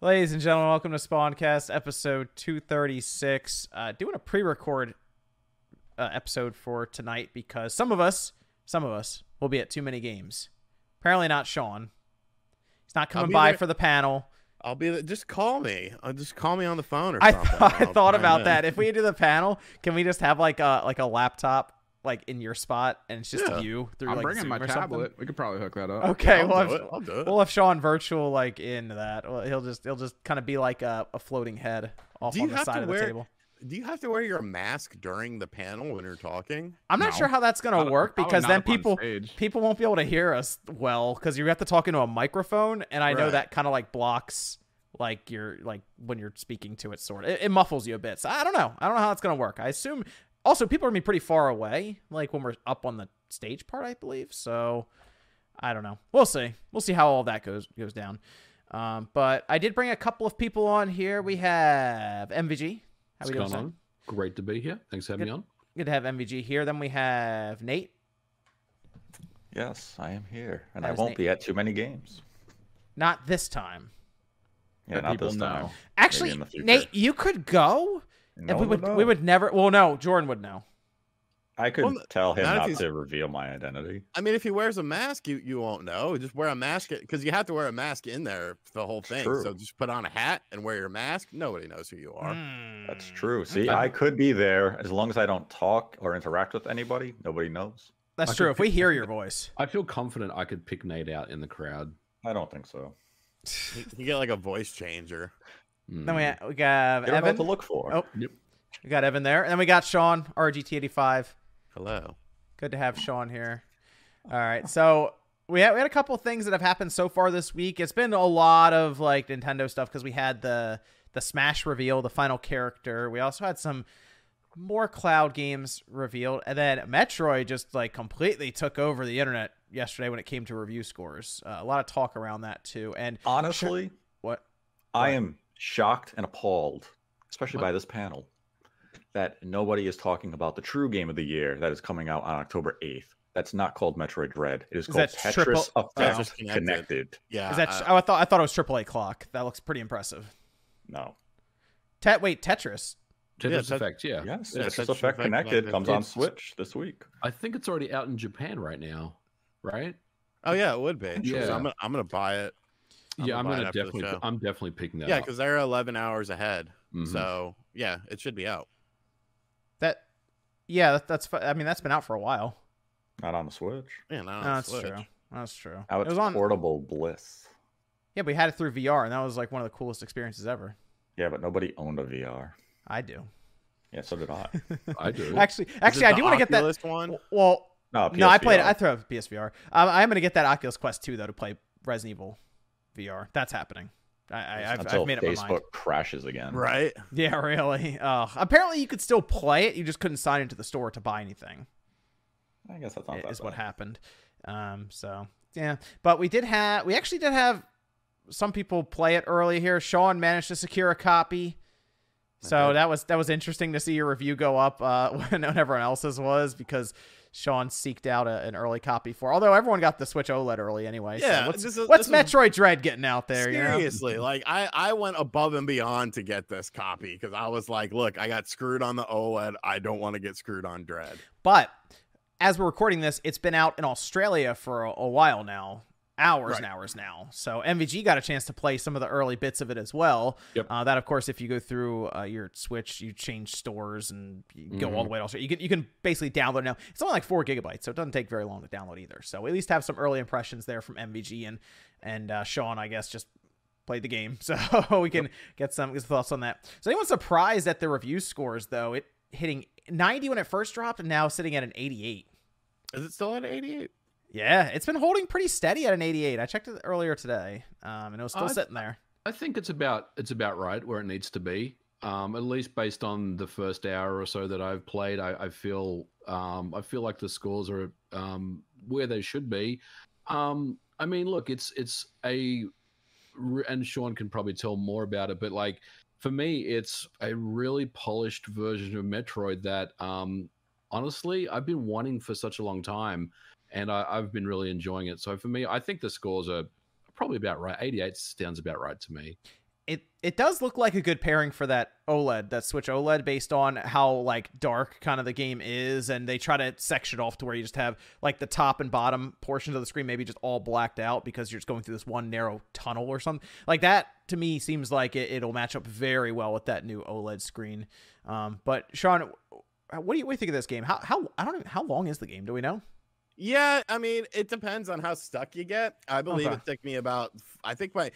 Ladies and gentlemen, welcome to Spawncast, episode 236. Doing a pre-record episode for tonight because some of us will be at too many games. Apparently not Sean. He's not coming by there for the panel. I'll be there. Just call me. Just call me on the phone or something. I thought about that. If we do the panel, can we just have like a laptop like in your spot and it's just you through I'm bringing Zoom my tablet. Something? We could probably hook that up. Okay, I'll do it. We'll have Sean virtual like into that. Well, he'll just kind of be like a floating head off on the side of the table. Do you have to wear your mask during the panel when you're talking? I'm not sure how that's going to work because then people won't be able to hear us well because you have to talk into a microphone, and I know that kind of like blocks like your like when you're speaking to it, sort of. It muffles you a bit. So I don't know. I don't know how that's going to work. I assume also people are going to be pretty far away like when we're up on the stage part, I believe. So I don't know. We'll see. We'll see how all that goes down. But I did bring a couple of people on here. We have MVG. How are we doing? On? Great to be here. Thanks for having me on. Good to have MVG here. Then we have Nate. Yes, I am here. And I won't be at too many games. Not this time. Yeah, not this time. Actually, Nate, you could go. No, and we would never. Well, no, Jordan would know. I could tell him not to reveal my identity. I mean, if he wears a mask, you won't know. Just wear a mask because you have to wear a mask in there for the whole thing. True. So just put on a hat and wear your mask. Nobody knows who you are. That's true. See, I could be there as long as I don't talk or interact with anybody. Nobody knows. That's true. If we hear your voice, I feel confident I could pick Nate out in the crowd. I don't think so. You get like a voice changer. Then we got Evan. I don't know what to look for. Oh, yep. We got Evan there, and then we got Sean RGT85. Hello. Good to have Sean here. All right, so we had a couple things that have happened so far this week. It's been a lot of like Nintendo stuff because we had the Smash reveal, the final character. We also had some more cloud games revealed, and then Metroid just like completely took over the internet yesterday when it came to review scores. A lot of talk around that too. And honestly, I am shocked and appalled, especially by this panel, that nobody is talking about the true game of the year that is coming out on October 8th. That's not called Metroid Dread. It is called Tetris Effect Connected. Yeah. Is that, I thought it was AAA clock. That looks pretty impressive. No. Wait, Tetris? Tetris Effect, yeah. Yes, Tetris Effect Connected comes on Switch this week. I think it's already out in Japan right now, right? Oh, yeah, it would be. Yeah. So I'm gonna buy it. I'm definitely picking that up. Yeah, because they're 11 hours ahead. Mm-hmm. So, yeah, it should be out. That's. I mean, that's been out for a while. Not on the Switch. Yeah, not on the Switch. That's true. That's true. Now it was on Portable Bliss. Yeah, we had it through VR, and that was like one of the coolest experiences ever. Yeah, but nobody owned a VR. I do. Yeah, so did I. I do. Actually, I do want to get that one. Well, no, I played it. I threw up PSVR. I'm gonna get that Oculus Quest 2 though to play Resident Evil VR. That's happening. I've made up my mind. Until Facebook crashes again. Right? Yeah, really. Apparently, you could still play it. You just couldn't sign into the store to buy anything. I guess that's not that bad. What happened. So, yeah. But we actually did have some people play it early here. Sean managed to secure a copy. So that was interesting to see your review go up when everyone else's was because Sean seeked out an early copy for, although everyone got the Switch OLED early anyway. Yeah, so what's Metroid Dread getting out there? Seriously, you know? Like I went above and beyond to get this copy because I was like, look, I got screwed on the OLED. I don't want to get screwed on Dread. But as we're recording this, it's been out in Australia for a while now. Hours and hours now. So MVG got a chance to play some of the early bits of it as well. Yep. That, of course, if you go through your Switch, you change stores and you go all the way to Australia. You can basically download now. It's only like 4 gigabytes, so it doesn't take very long to download either. So at least have some early impressions there from MVG and Sean, I guess, just played the game. So we can get some thoughts on that. So anyone surprised at the review scores, though? It hitting 90 when it first dropped and now sitting at an 88. Is it still at an 88? Yeah, it's been holding pretty steady at an 88. I checked it earlier today, and it was still sitting there. I think it's about right where it needs to be, at least based on the first hour or so that I've played. I feel like the scores are where they should be. I mean, look, and Sean can probably tell more about it, but like for me, it's a really polished version of Metroid that honestly I've been wanting for such a long time. And I've been really enjoying it. So for me, I think the scores are probably about right. 88 sounds about right to me. It does look like a good pairing for that OLED, that Switch OLED, based on how like dark kind of the game is, and they try to section it off to where you just have like the top and bottom portions of the screen maybe just all blacked out because you're just going through this one narrow tunnel or something like that. To me, seems like it'll match up very well with that new OLED screen. But Sean, what do you think of this game? How I don't even, how long is the game? Do we know? Yeah, I mean, it depends on how stuck you get. I believe it took me about, I think my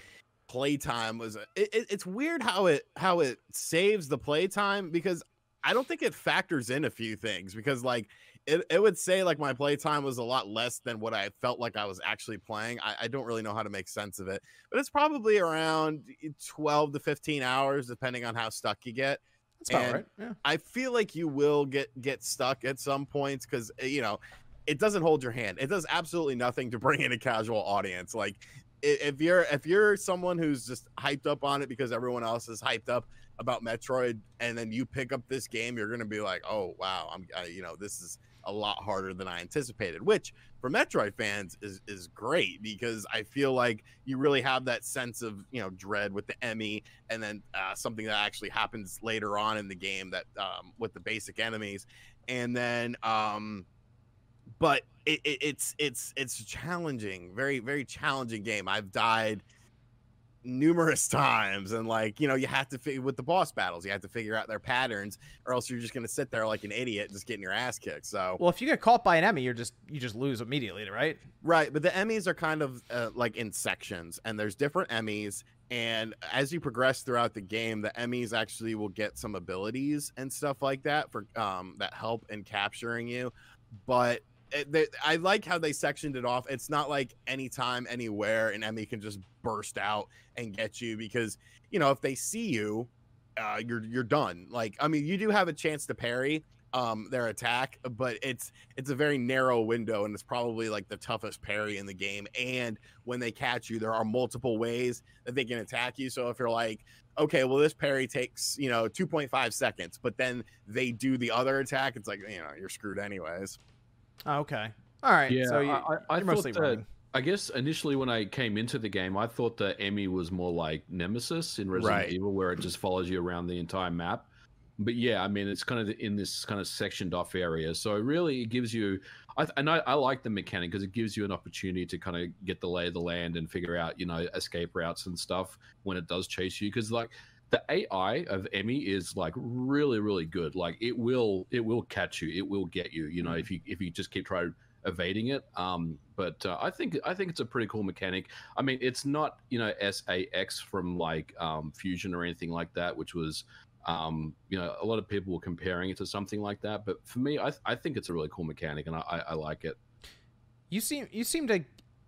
playtime was, it's weird how it saves the playtime, because I don't think it factors in a few things, because like it would say like my playtime was a lot less than what I felt like I was actually playing. I don't really know how to make sense of it, but it's probably around 12 to 15 hours, depending on how stuck you get. That's about right. Yeah. I feel like you will get stuck at some points, because, you know, it doesn't hold your hand. It does absolutely nothing to bring in a casual audience. Like if you're someone who's just hyped up on it because everyone else is hyped up about Metroid, and then you pick up this game, you're going to be like, oh wow, this is a lot harder than I anticipated, which for Metroid fans is great, because I feel like you really have that sense of, you know, dread with the Emmy, and then something that actually happens later on in the game that with the basic enemies, and then but it's challenging, very, very challenging game. I've died numerous times, and like, you know, you have to figure with the boss battles, you have to figure out their patterns, or else you're just gonna sit there like an idiot, just getting your ass kicked. So, well, if you get caught by an Emmy, you just lose immediately, right? Right, but the Emmys are kind of like in sections, and there's different Emmys. And as you progress throughout the game, the Emmys actually will get some abilities and stuff like that for that help in capturing you, but. I like how they sectioned it off. It's not like anytime, anywhere, and Emmy can just burst out and get you, because, you know, if they see you, you're done. Like, I mean, you do have a chance to parry their attack, but it's a very narrow window, and it's probably like the toughest parry in the game. And when they catch you, there are multiple ways that they can attack you. So if you're like, okay, well, this parry takes, you know, 2.5 seconds, but then they do the other attack, it's like, you know, you're screwed anyways. Oh, okay. All right. Yeah, so I mostly thought that, I guess initially when I came into the game, I thought that Emmy was more like Nemesis in Resident Evil, where it just follows you around the entire map. But yeah, I mean, it's kind of in this kind of sectioned off area. So really it gives you, I like the mechanic because it gives you an opportunity to kind of get the lay of the land and figure out, you know, escape routes and stuff when it does chase you. Because like the AI of Emmy is like really, really good. Like it will catch you. It will get you, you know, if you just keep trying evading it. But I think it's a pretty cool mechanic. I mean, it's not, you know, SAX from like Fusion or anything like that, which was, you know, a lot of people were comparing it to something like that. But for me, I think it's a really cool mechanic, and I like it. You seem to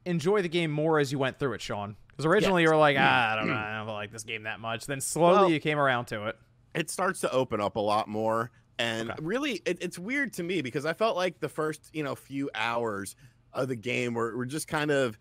enjoy the game more as you went through it, Sean. Because originally you were like, I don't like this game that much. Then slowly you came around to it. It starts to open up a lot more. And really, it's weird to me, because I felt like the first, you know, few hours of the game were just kind of,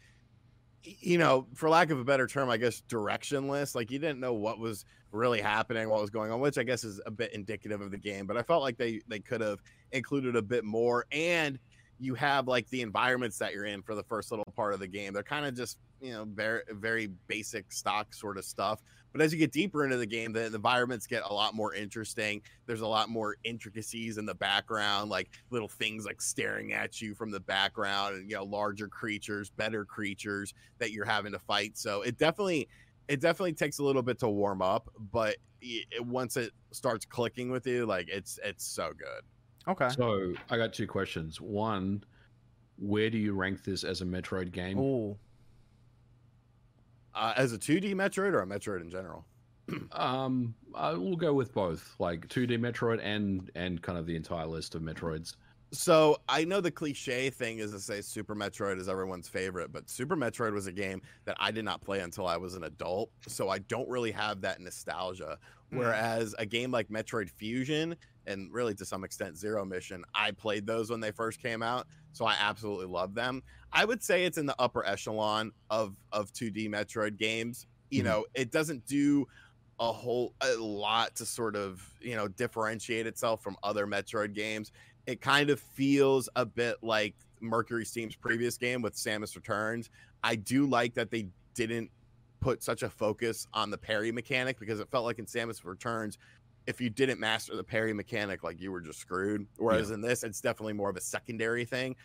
you know, for lack of a better term, I guess, directionless. Like you didn't know what was really happening, what was going on, which I guess is a bit indicative of the game. But I felt like they could have included a bit more. And you have like the environments that you're in for the first little part of the game. They're kind of just, you know, very, very basic stock sort of stuff. But as you get deeper into the game, the environments get a lot more interesting. There's a lot more intricacies in the background, like little things like staring at you from the background, and, you know, larger creatures, better creatures that you're having to fight. So it definitely takes a little bit to warm up, but once it starts clicking with you, like it's so good. Okay. So I got two questions. One, where do you rank this as a Metroid game? Ooh. As a 2D Metroid or a Metroid in general? We'll go with both, like 2D Metroid and kind of the entire list of Metroids. So I know the cliche thing is to say Super Metroid is everyone's favorite, but Super Metroid was a game that I did not play until I was an adult, so I don't really have that nostalgia. Whereas a game like Metroid Fusion and really to some extent Zero Mission, I played those when they first came out, so I absolutely love them. I would say it's in the upper echelon of 2D Metroid games. You know, it doesn't do a lot to sort of, you know, differentiate itself from other Metroid games. It kind of feels a bit like Mercury Steam's previous game with Samus Returns. I do like that they didn't put such a focus on the parry mechanic, because it felt like in Samus Returns, if you didn't master the parry mechanic, like, you were just screwed. Whereas in this, it's definitely more of a secondary thing.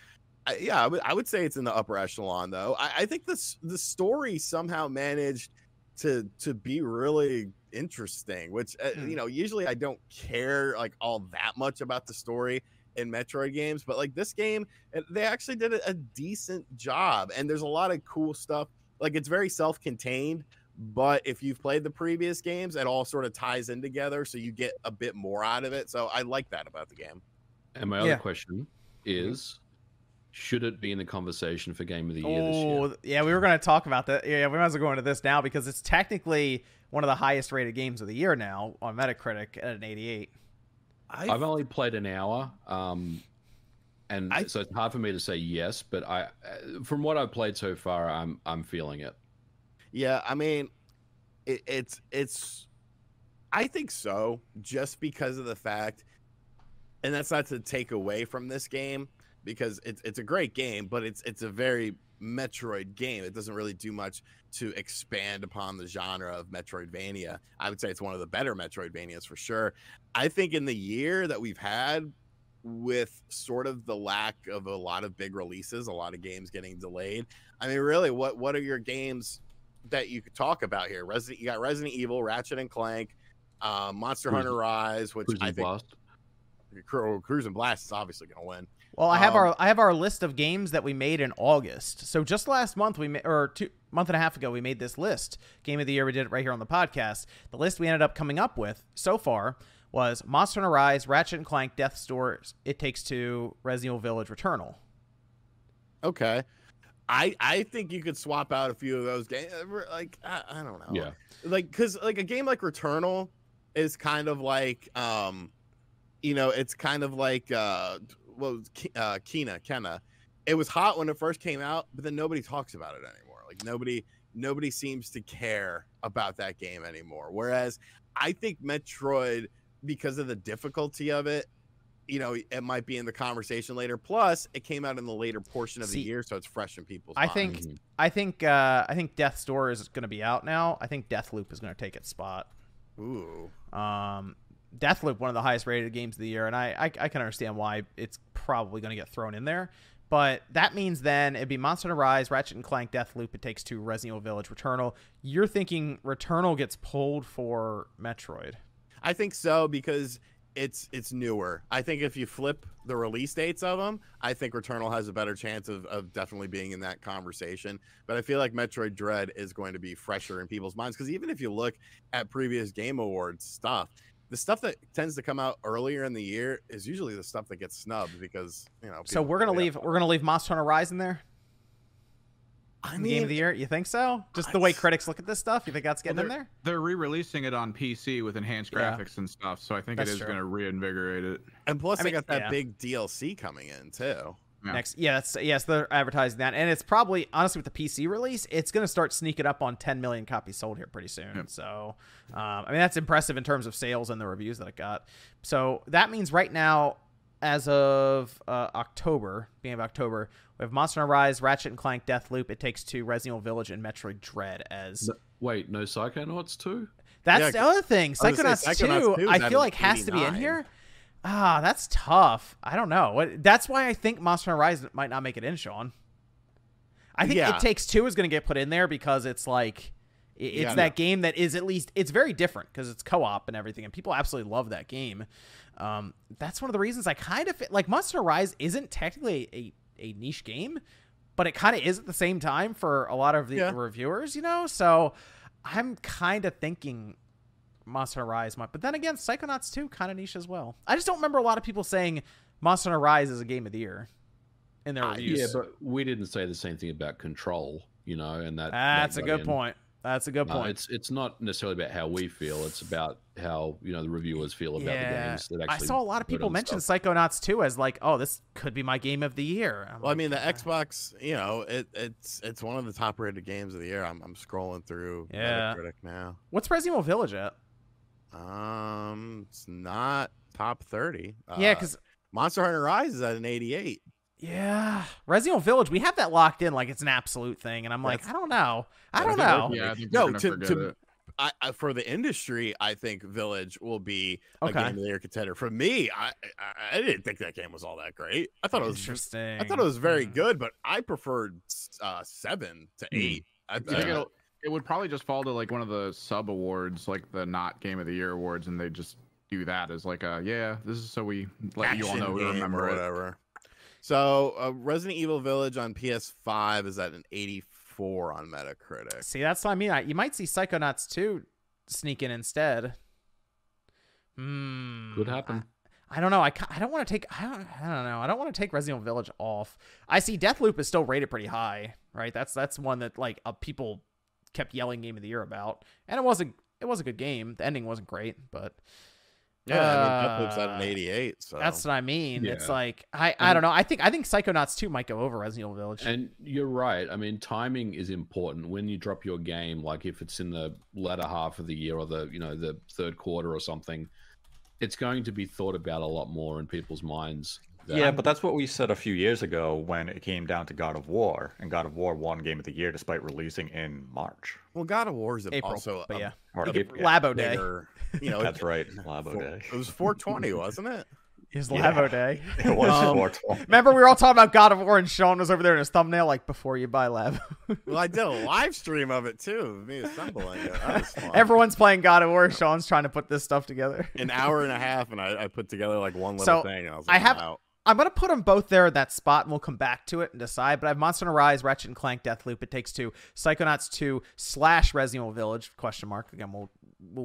I would say it's in the upper echelon, though. I think the story somehow managed to be really interesting, which, you know, usually I don't care, like, all that much about the story in Metroid games. But, like, this game, they actually did a decent job. And there's a lot of cool stuff. Like, it's very self-contained. But if you've played the previous games, it all sort of ties in together, so you get a bit more out of it. So I like that about the game. And my other question is, should it be in the conversation for Game of the Year this year? Yeah, we were going to talk about that. Yeah, we might as well go into this now, because it's technically one of the highest rated games of the year now on Metacritic at an 88. I've only played an hour, and so it's hard for me to say yes, but from what I've played so far, I'm feeling it. Yeah, I mean, I think so, just because of the fact, and that's not to take away from this game, because it's a great game, but it's a very Metroid game. It doesn't really do much to expand upon the genre of Metroidvania. I would say it's one of the better Metroidvanias for sure. I think in the year that we've had, with sort of the lack of a lot of big releases, a lot of games getting delayed, I mean, really, what are your games that you could talk about here? You got Resident Evil, Ratchet and Clank, Monster Hunter Rise, which I think Cruise and Blast is obviously going to win. Well, I have our list of games that we made in August. So just last month, month and a half ago, we made this list. Game of the Year, we did it right here on the podcast. The list we ended up coming up with so far was Monster Hunter Rise, Ratchet and Clank, Death Stranding, It Takes Two, Resident Evil Village, Returnal. Okay. I think you could swap out a few of those games. Like, I don't know. Yeah. Like, because, like, a game like Returnal is kind of like, you know, it's kind of like, Kenna. It was hot when it first came out, but then nobody talks about it anymore. Like, nobody seems to care about that game anymore. Whereas I think Metroid, because of the difficulty of it, you know, it might be in the conversation later. Plus, it came out in the later portion of the year, so it's fresh in people's minds. I think Death's Door is going to be out now. I think Deathloop is going to take its spot. Ooh. Deathloop, one of the highest rated games of the year, and I can understand why it's probably going to get thrown in there. But that means then it'd be Monster Hunter Rise, Ratchet and Clank, Deathloop, It Takes Two, Resident Evil Village, Returnal. You're thinking Returnal gets pulled for Metroid? I think so, because it's newer. I think if you flip the release dates of them, I think Returnal has a better chance of definitely being in that conversation. But I feel like Metroid Dread is going to be fresher in people's minds, because even if you look at previous Game Awards stuff, the stuff that tends to come out earlier in the year is usually the stuff that gets snubbed, because, you know. So we're gonna leave Monster Hunter Rise in there. I mean, Game of the Year, you think so? Just the way critics look at this stuff, you think that's getting in there? They're re-releasing it on PC with enhanced graphics and stuff, so I think that's going to reinvigorate it. And plus, they got that big DLC coming in too. Yeah. So they're advertising that, and it's probably, honestly, with the PC release, it's going to start sneaking up on 10 million copies sold here pretty soon. Yep. So, I mean, that's impressive in terms of sales and the reviews that it got. So that means right now, as of beginning of October, we have Monster Hunter Rise, Ratchet and Clank, Deathloop, It Takes Two, Resident Evil Village, and Metroid Dread. No Psychonauts 2. That's the other thing. Psychonauts 2, I feel like, has to be in here. Ah, that's tough. I don't know. That's why I think Monster Hunter Rise might not make it in, Sean. I think It Takes Two is going to get put in there, because it's like, that game that is, at least, it's very different because it's co-op and everything, and people absolutely love that game. That's one of the reasons I kind of, like, Monster Hunter Rise isn't technically a niche game, but it kind of is at the same time for a lot of the reviewers, you know? So I'm kind of thinking Monster Hunter Rise might, but then again, Psychonauts 2 kind of niche as well. I just don't remember a lot of people saying Monster Hunter Rise is a Game of the Year in their reviews. Yeah, but we didn't say the same thing about Control, you know, and that's a good point. That's a good point. It's not necessarily about how we feel. It's about how, you know, the reviewers feel about the games. That actually, I saw a lot of people mention Psychonauts 2 as like, oh, this could be my Game of the Year. Well, like, I mean, the Xbox, you know, it's one of the top rated games of the year. I'm scrolling through Metacritic now. What's Resident Evil Village at? It's not top 30. Because Monster Hunter Rise is at an 88. Yeah. Resident Evil Village, we have that locked in like it's an absolute thing, and I'm like, I don't know. Yeah, for the industry, I think Village will be a game of the year contender. For me, I didn't think that game was all that great. I thought it was interesting. I thought it was very good, but I preferred 7 to 8. I think it would probably just fall to like one of the sub awards, like the not game of the year awards, and they just do that as like a this is so we let you all know we remember or whatever. So Resident Evil Village on PS5 is at an 84 on Metacritic. See, that's what I mean. You might see Psychonauts 2 sneak in instead. Could happen. I don't know. I don't want to take. I don't know. I don't want to take Resident Evil Village off. I see Deathloop is still rated pretty high, right? That's one that like people kept yelling Game of the Year about, and it was a good game. The ending wasn't great, but. Yeah, I mean, Deathloop's at an 88. So that's what I mean. Yeah. It's like I don't know. I think Psychonauts 2 might go over Resident Evil Village. And you're right. I mean, timing is important. When you drop your game, like if it's in the latter half of the year or the the third quarter or something, it's going to be thought about a lot more in people's minds. Yeah, but that's what we said a few years ago when it came down to God of War, and God of War won Game of the Year despite releasing in March. Well, God of War is also Labo Day. That's right, Labo Day. It was 420, wasn't it? It was Labo Day. It was 420. Remember, we were all talking about God of War, and Sean was over there in his thumbnail, like, before you buy Labo. Well, I did a live stream of it, too. Me assembling it. That was fun. Everyone's playing God of War. Sean's trying to put this stuff together. An hour and a half, and I put together, like, one little thing, and I was like, I'm going to put them both there in that spot, and we'll come back to it and decide. But I have Monster Hunter Rise, Ratchet and Clank, Deathloop, It Takes Two, Psychonauts 2 / Resident Evil Village, ? Again, we'll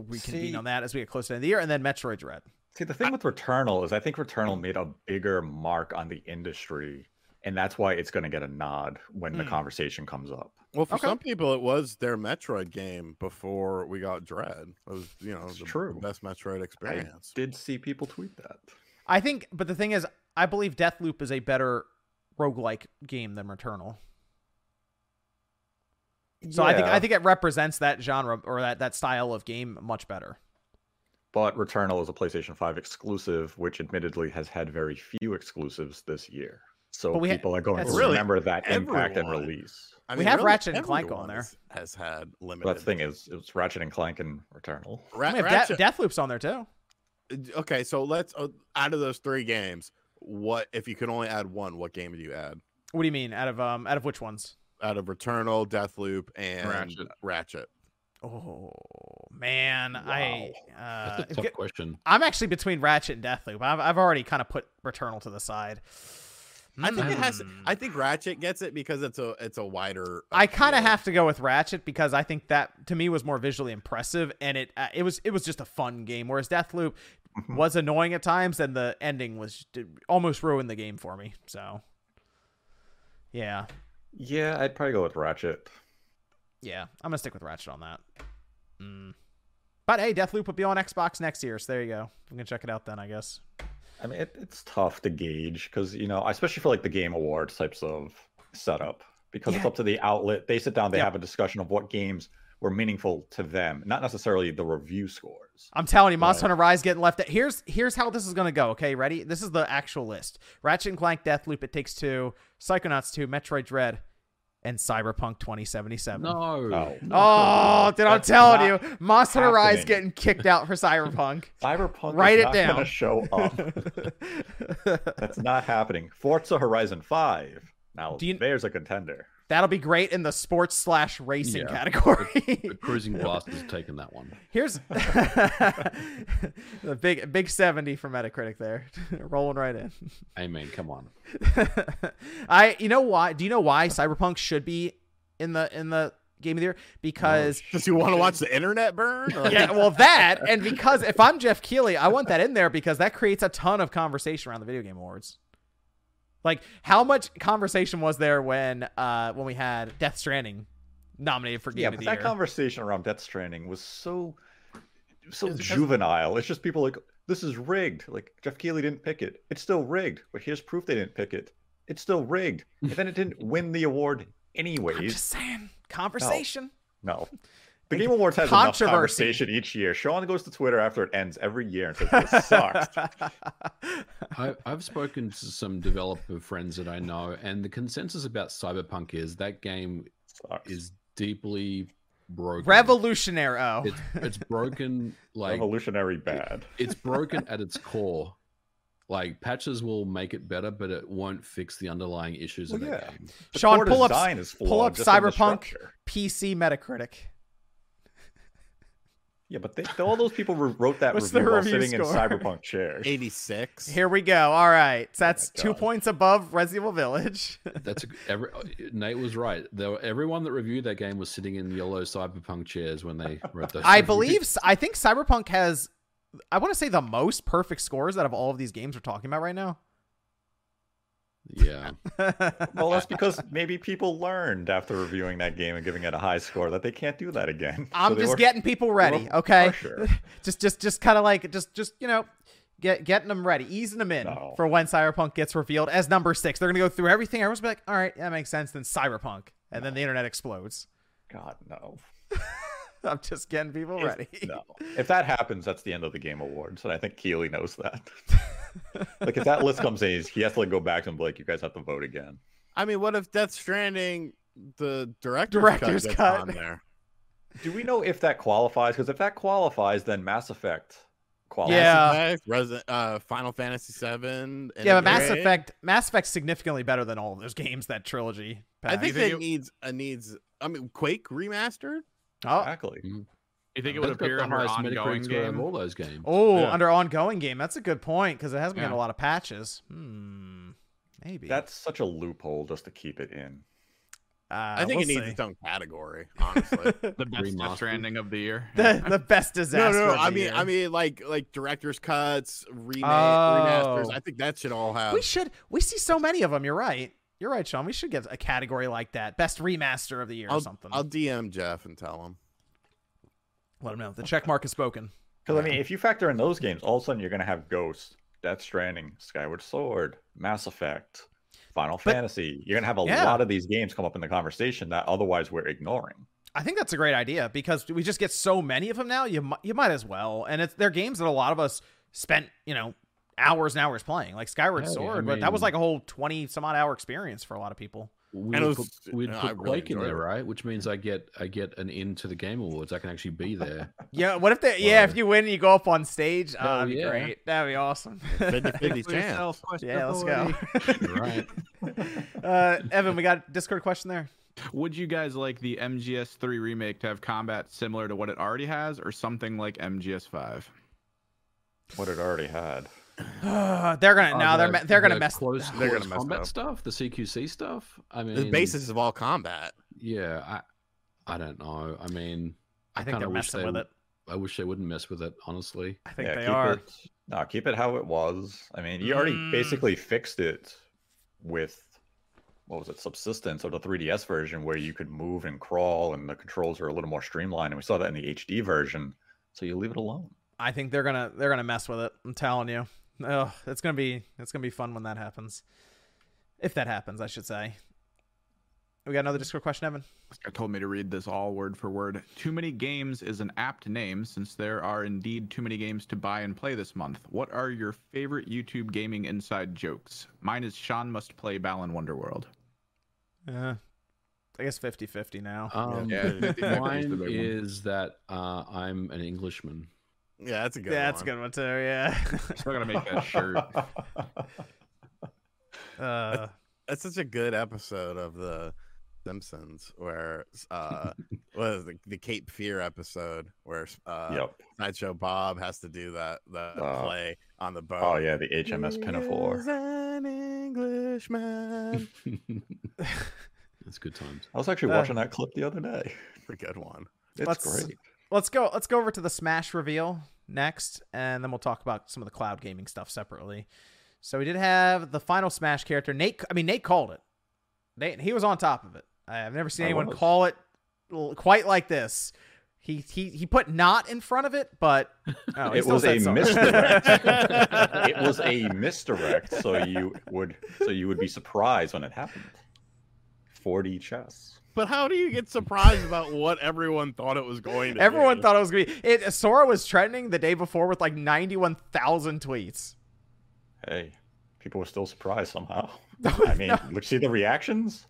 reconvene on that as we get closer to the end of the year. And then Metroid Dread. See, the thing with Returnal is I think Returnal made a bigger mark on the industry, and that's why it's going to get a nod when the conversation comes up. Well, for some people, it was their Metroid game before we got Dread. It was, the best Metroid experience. I did see people tweet that. I think, but the thing is, I believe Deathloop is a better roguelike game than Returnal. So I think it represents that genre or that style of game much better. But Returnal is a PlayStation 5 exclusive, which admittedly has had very few exclusives this year. So people are going to remember that impact and release. I mean, we have Ratchet and Clank on there. Has had limited. But the thing is, it's Ratchet and Clank and Returnal. We have Deathloop's on there too. Okay, so let's out of those three games, what if you could only add one? What game would you add? What do you mean? Out of which ones? Out of Returnal, Deathloop, and Ratchet. Oh man, wow. That's a tough question. I'm actually between Ratchet and Deathloop. I've already kind of put Returnal to the side. I think it has. I think Ratchet gets it because it's a wider. I kind of have to go with Ratchet because I think that to me was more visually impressive, and it was just a fun game. Whereas Deathloop was annoying at times, and the ending almost ruined the game for me. So, yeah, I'd probably go with Ratchet. Yeah, I'm gonna stick with Ratchet on that. But hey, Deathloop will be on Xbox next year, so there you go. I'm gonna check it out then, I guess. I mean, it's tough to gauge because, especially for like the Game Awards types of setup, because it's up to the outlet. They sit down, they have a discussion of what games were meaningful to them, not necessarily the review scores. I'm telling you, Monster Hunter Rise getting left out. Here's how this is going to go. Okay, ready? This is the actual list. Ratchet and Clank, Deathloop, It Takes Two, Psychonauts 2, Metroid Dread, and Cyberpunk 2077. I'm telling you, Monster Hunter Rise getting kicked out for Cyberpunk. Cyberpunk Write is it not down. Gonna show up. That's not happening. Forza Horizon 5. Now there's a contender. That'll be great in the sports / racing category. The Cruising Blast is taking that one. Here's the big 70 for Metacritic there. Rolling right in. I mean, come on. Do you know why Cyberpunk should be in the Game of the Year? Because you want to watch the internet burn? Or? Yeah, well that, and because if I'm Jeff Keighley, I want that in there because that creates a ton of conversation around the Video Game Awards. Like, how much conversation was there when we had Death Stranding nominated for Game of the Year? Yeah, but that conversation around Death Stranding was so juvenile. It's just people like, this is rigged. Like, Jeff Keighley didn't pick it. It's still rigged. But here's proof they didn't pick it. It's still rigged. And then it didn't win the award anyways. I'm just saying. Conversation. No. The Game Awards has enough conversation each year. Sean goes to Twitter after it ends every year and says, this sucks. I've spoken to some developer friends that I know, and the consensus about Cyberpunk is that game is deeply broken. Revolutionary. Oh. It's broken. Like, revolutionary bad. It's broken at its core. Like, patches will make it better, but it won't fix the underlying issues of that game. The Sean, pull up Cyberpunk PC Metacritic. Yeah, but all those people wrote that review sitting in Cyberpunk chairs. 86. Here we go. All right. So that's 2 points above Resident Evil Village. Nate was right. Everyone that reviewed that game was sitting in yellow Cyberpunk chairs when they wrote those. I think Cyberpunk has, I want to say, the most perfect scores out of all of these games we're talking about right now. Yeah. Well, that's because maybe people learned after reviewing that game and giving it a high score that they can't do that again. I'm just getting people ready, okay? Sure. just kind of like just you know, getting them ready, easing them in for when Cyberpunk gets revealed as number 6. They're gonna go through everything. Everyone's gonna be like, all right, that makes sense. Then Cyberpunk, and then the internet explodes. God no. I'm just getting people ready. No, if that happens, that's the end of the Game Awards, and I think Keeley knows that. Like, if that list comes in, he has to like go back and be like, you guys have to vote again. I mean, what if Death Stranding, the director's cut on there? Do we know if that qualifies? Because if that qualifies, then Mass Effect qualifies. Yeah, Final Fantasy 7. Yeah, but Mass Effect's significantly better than all of those games. That trilogy. Pack. I think it needs. I mean, Quake remastered. Oh. Exactly. You think it would appear under ongoing game? All those games. Oh, yeah. Under ongoing game. That's a good point, because it hasn't been a lot of patches. Maybe. That's such a loophole just to keep it in. I think it needs its own category, honestly. The best Death Stranding of the year. The best disaster. No, I mean, like director's cuts, remasters. I think that should all have. We see so many of them. You're right. You're right, Sean. We should get a category like that. Best remaster of the year or something. I'll DM Jeff and tell him. Let him know. The check mark is spoken. Because, I mean, if you factor in those games, all of a sudden you're going to have Ghost, Death Stranding, Skyward Sword, Mass Effect, Final Fantasy. You're going to have a lot of these games come up in the conversation that otherwise we're ignoring. I think that's a great idea, because we just get so many of them now, you might as well. And they're games that a lot of us spent, you know, hours and hours playing, like Skyward Sword, but that was like a whole 20-some-odd hour experience for a lot of people. We'd put Blake in there, right? Which means I get an in to the Game Awards. I can actually be there. Yeah. What if they? Yeah. If you win, and you go up on stage. That'd be great. That'd be awesome. 50-50 chance. Yeah. Let's go. Right. Evan, we got a Discord question there. Would you guys like the MGS3 remake to have combat similar to what it already has, or something like MGS5? What it already had. They're gonna mess up stuff, the CQC stuff. I mean, the basis of all combat. Yeah, I don't know. I mean, I think they're messing with it. I wish they wouldn't mess with it, honestly. I think they are. No, keep it how it was. I mean, you already basically fixed it with what was it, Subsistence, or the 3DS version, where you could move and crawl, and the controls are a little more streamlined. And we saw that in the HD version, so you leave it alone. I think they're gonna mess with it. I'm telling you. Oh, it's gonna be fun when that happens. If that happens, I should say. We got another Discord question, Evan. I told me to read this all word for word. Too many games is an apt name, since there are indeed too many games to buy and play this month. What are your favorite YouTube gaming inside jokes? Mine is Sean must play Balan Wonderworld. I guess 50-50 now. Mine is that I'm an Englishman. Yeah, that's a good one. That's a good one, too, yeah. We're going to make that shirt. That's such a good episode of The Simpsons, where the Cape Fear episode, where Sideshow Bob has to do that play on the boat. Oh, yeah, the HMS Pinafore. He's an Englishman. That's good times. I was actually watching that clip the other day. It's a good one. It's great. Let's go over to the Smash reveal next, and then we'll talk about some of the cloud gaming stuff separately. So we did have the final Smash character. Nate called it. He was on top of it. I've never seen anyone call it quite like this. He put "not" in front of it, but it was a misdirect. It was a misdirect, so you would be surprised when it happened. 4D chess. But how do you get surprised about what everyone thought it was going to Everyone thought it was going to be. Sora was trending the day before with like 91,000 tweets. Hey, people were still surprised somehow. I mean, look, see the reactions?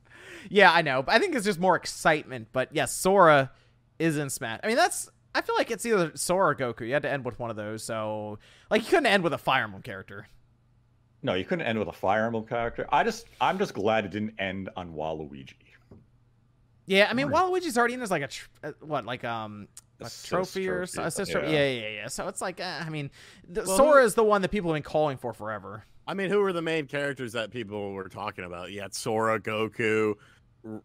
Yeah, I know. But I think it's just more excitement. But yes, yeah, Sora is in Smash. I mean, that's... I feel like it's either Sora or Goku. You had to end with one of those. So, like, you couldn't end with a Fire Emblem character. No, you couldn't end with a Fire Emblem character. I'm just glad it didn't end on Waluigi. Yeah, I mean, Waluigi's already in as like a what, like a trophy or a sister. Yeah. So it's like, I mean, Sora is the one that people have been calling for forever. I mean, who were the main characters that people were talking about? Yeah, Sora, Goku,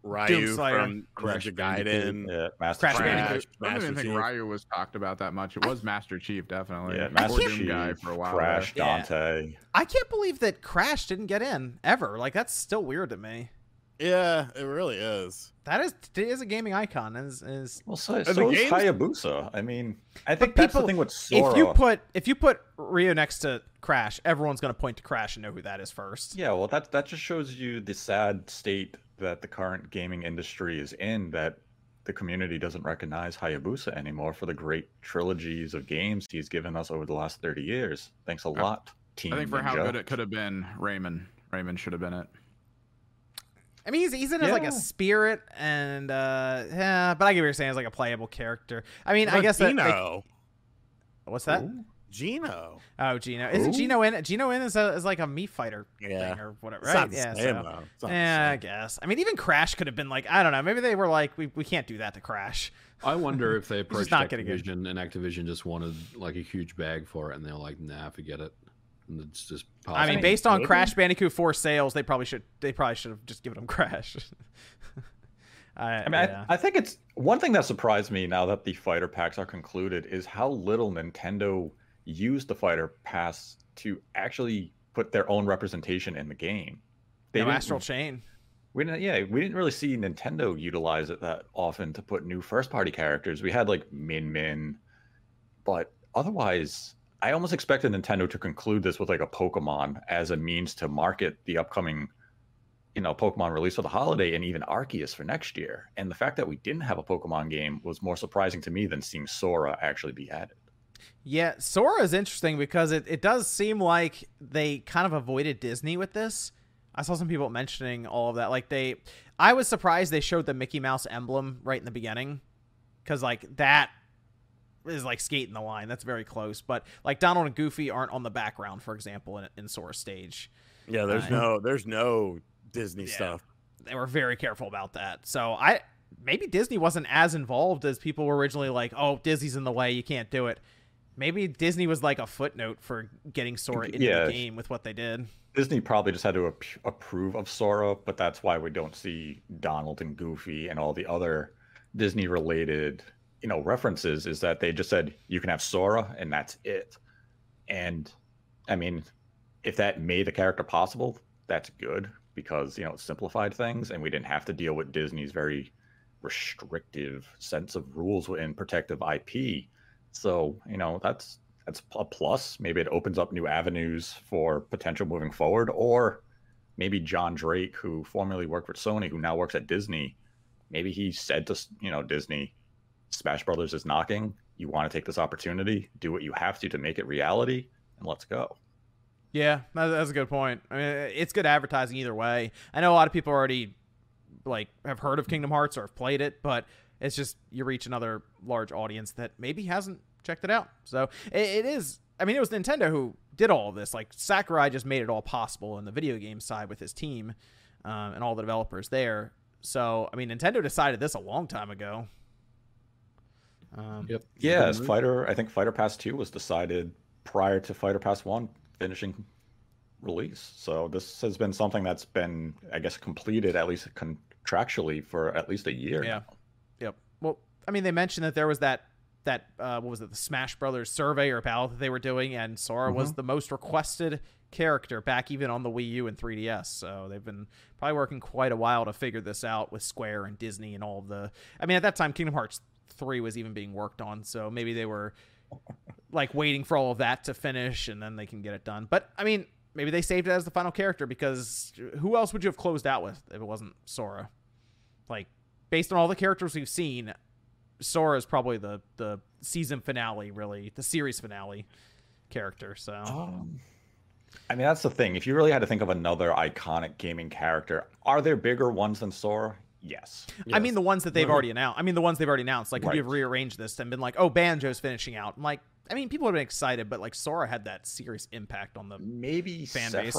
Ryu from Crash Gaiden, Master Chief. I don't even think Ryu was talked about that much. It was Master Chief, definitely. Yeah, Master Chief guy for a while. Crash, Dante. I can't believe that Crash didn't get in ever. Like, that's still weird to me. Yeah, it really is. That is a gaming icon. So is Hayabusa. I mean, I think that's the thing with Sora. If you put Ryu next to Crash, everyone's going to point to Crash and know who that is first. Yeah, well, that just shows you the sad state that the current gaming industry is in, that the community doesn't recognize Hayabusa anymore for the great trilogies of games he's given us over the last 30 years. Thanks a lot, team. I think for how good it could have been, Raymond should have been it. I mean, he's in as like a spirit, and but I get what you're saying, as like a playable character. I mean, I guess Gino. What's that? Ooh. Gino. Oh, Gino. Isn't Gino in? Gino in is like a Mii Fighter thing or whatever, right? I guess. I mean, even Crash could have been like, I don't know. Maybe they were like, we can't do that to Crash. I wonder if they approached Activision, and Activision just wanted like a huge bag for it, and they're like, nah, forget it. It's just I mean, based on Crash Bandicoot 4 sales, they probably should have just given them Crash. I think it's one thing that surprised me now that the fighter packs are concluded is how little Nintendo used the fighter pass to actually put their own representation in the game. Astral Chain. We didn't really see Nintendo utilize it that often to put new first-party characters. We had like Min Min, but otherwise. I almost expected Nintendo to conclude this with like a Pokemon as a means to market the upcoming, Pokemon release for the holiday and even Arceus for next year. And the fact that we didn't have a Pokemon game was more surprising to me than seeing Sora actually be added. Yeah, Sora is interesting because it does seem like they kind of avoided Disney with this. I saw some people mentioning all of that. Like I was surprised they showed the Mickey Mouse emblem right in the beginning, because like that is like skating the line. That's very close, but like Donald and Goofy aren't on the background, for example, in Sora's stage. Yeah, there's no Disney stuff. They were very careful about that. So maybe Disney wasn't as involved as people were originally like, oh, Disney's in the way, you can't do it. Maybe Disney was like a footnote for getting Sora into the game with what they did. Disney probably just had to approve of Sora, but that's why we don't see Donald and Goofy and all the other Disney related references, is that they just said you can have Sora and that's it. And I mean, if that made the character possible, that's good, because it simplified things and we didn't have to deal with Disney's very restrictive sense of rules within protective IP. So that's a plus. Maybe it opens up new avenues for potential moving forward. Or maybe John Drake, who formerly worked with Sony, who now works at Disney, maybe he said to Disney, Smash Brothers is knocking. You want to take this opportunity, do what you have to make it reality, and let's go. Yeah, that's a good point. I mean, it's good advertising either way. I know a lot of people already like have heard of Kingdom Hearts or have played it, but it's just you reach another large audience that maybe hasn't checked it out. So it is. I mean, it was Nintendo who did all of this. Like Sakurai just made it all possible in the video game side with his team and all the developers there. So I mean, Nintendo decided this a long time ago. I think Fighter Pass 2 was decided prior to Fighter Pass 1 finishing release. So this has been something that's been, I guess, completed at least contractually for at least a year. Yeah. Now. Yep. Well, I mean, they mentioned that there was that what was it, the Smash Brothers survey or battle that they were doing, and Sora was the most requested character back even on the Wii U and 3DS. So they've been probably working quite a while to figure this out with Square and Disney and all of the. I mean, at that time, Kingdom Hearts 3 was even being worked on, so maybe they were like waiting for all of that to finish and then they can get it done. But I mean, maybe they saved it as the final character, because who else would you have closed out with if it wasn't Sora? Like based on all the characters we've seen, Sora is probably the season finale, really, the series finale character. So, I mean, that's the thing. If you really had to think of another iconic gaming character, are there bigger ones than Sora? Yes. I mean, the ones that they've already announced. I mean, the ones they've already announced. Like, could you have rearranged this and been like, oh, Banjo's finishing out? I'm like, I mean, people have been excited, but like Sora had that serious impact on the fan base.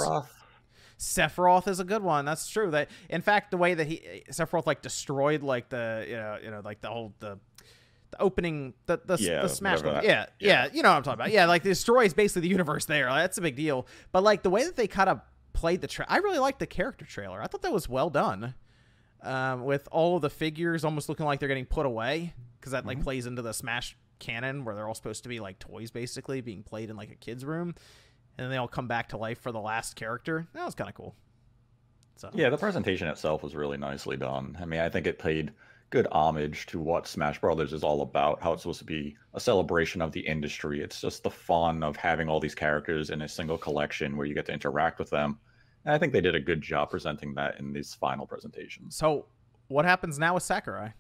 Sephiroth is a good one. That's true. That, in fact, the way that Sephiroth like destroyed like the like the whole the opening the Smash one. Yeah, you know what I'm talking about. Yeah, like destroys basically the universe there. Like, that's a big deal. But like the way that they kind of played the I really liked the character trailer. I thought that was well done. With all of the figures almost looking like they're getting put away, because that like plays into the Smash canon where they're all supposed to be like toys basically being played in like a kid's room. And then they all come back to life for the last character. That was kind of cool. So. Yeah, the presentation itself was really nicely done. I mean, I think it paid good homage to what Smash Brothers is all about, how it's supposed to be a celebration of the industry. It's just the fun of having all these characters in a single collection where you get to interact with them. And I think they did a good job presenting that in these final presentations. So what happens now with Sakurai?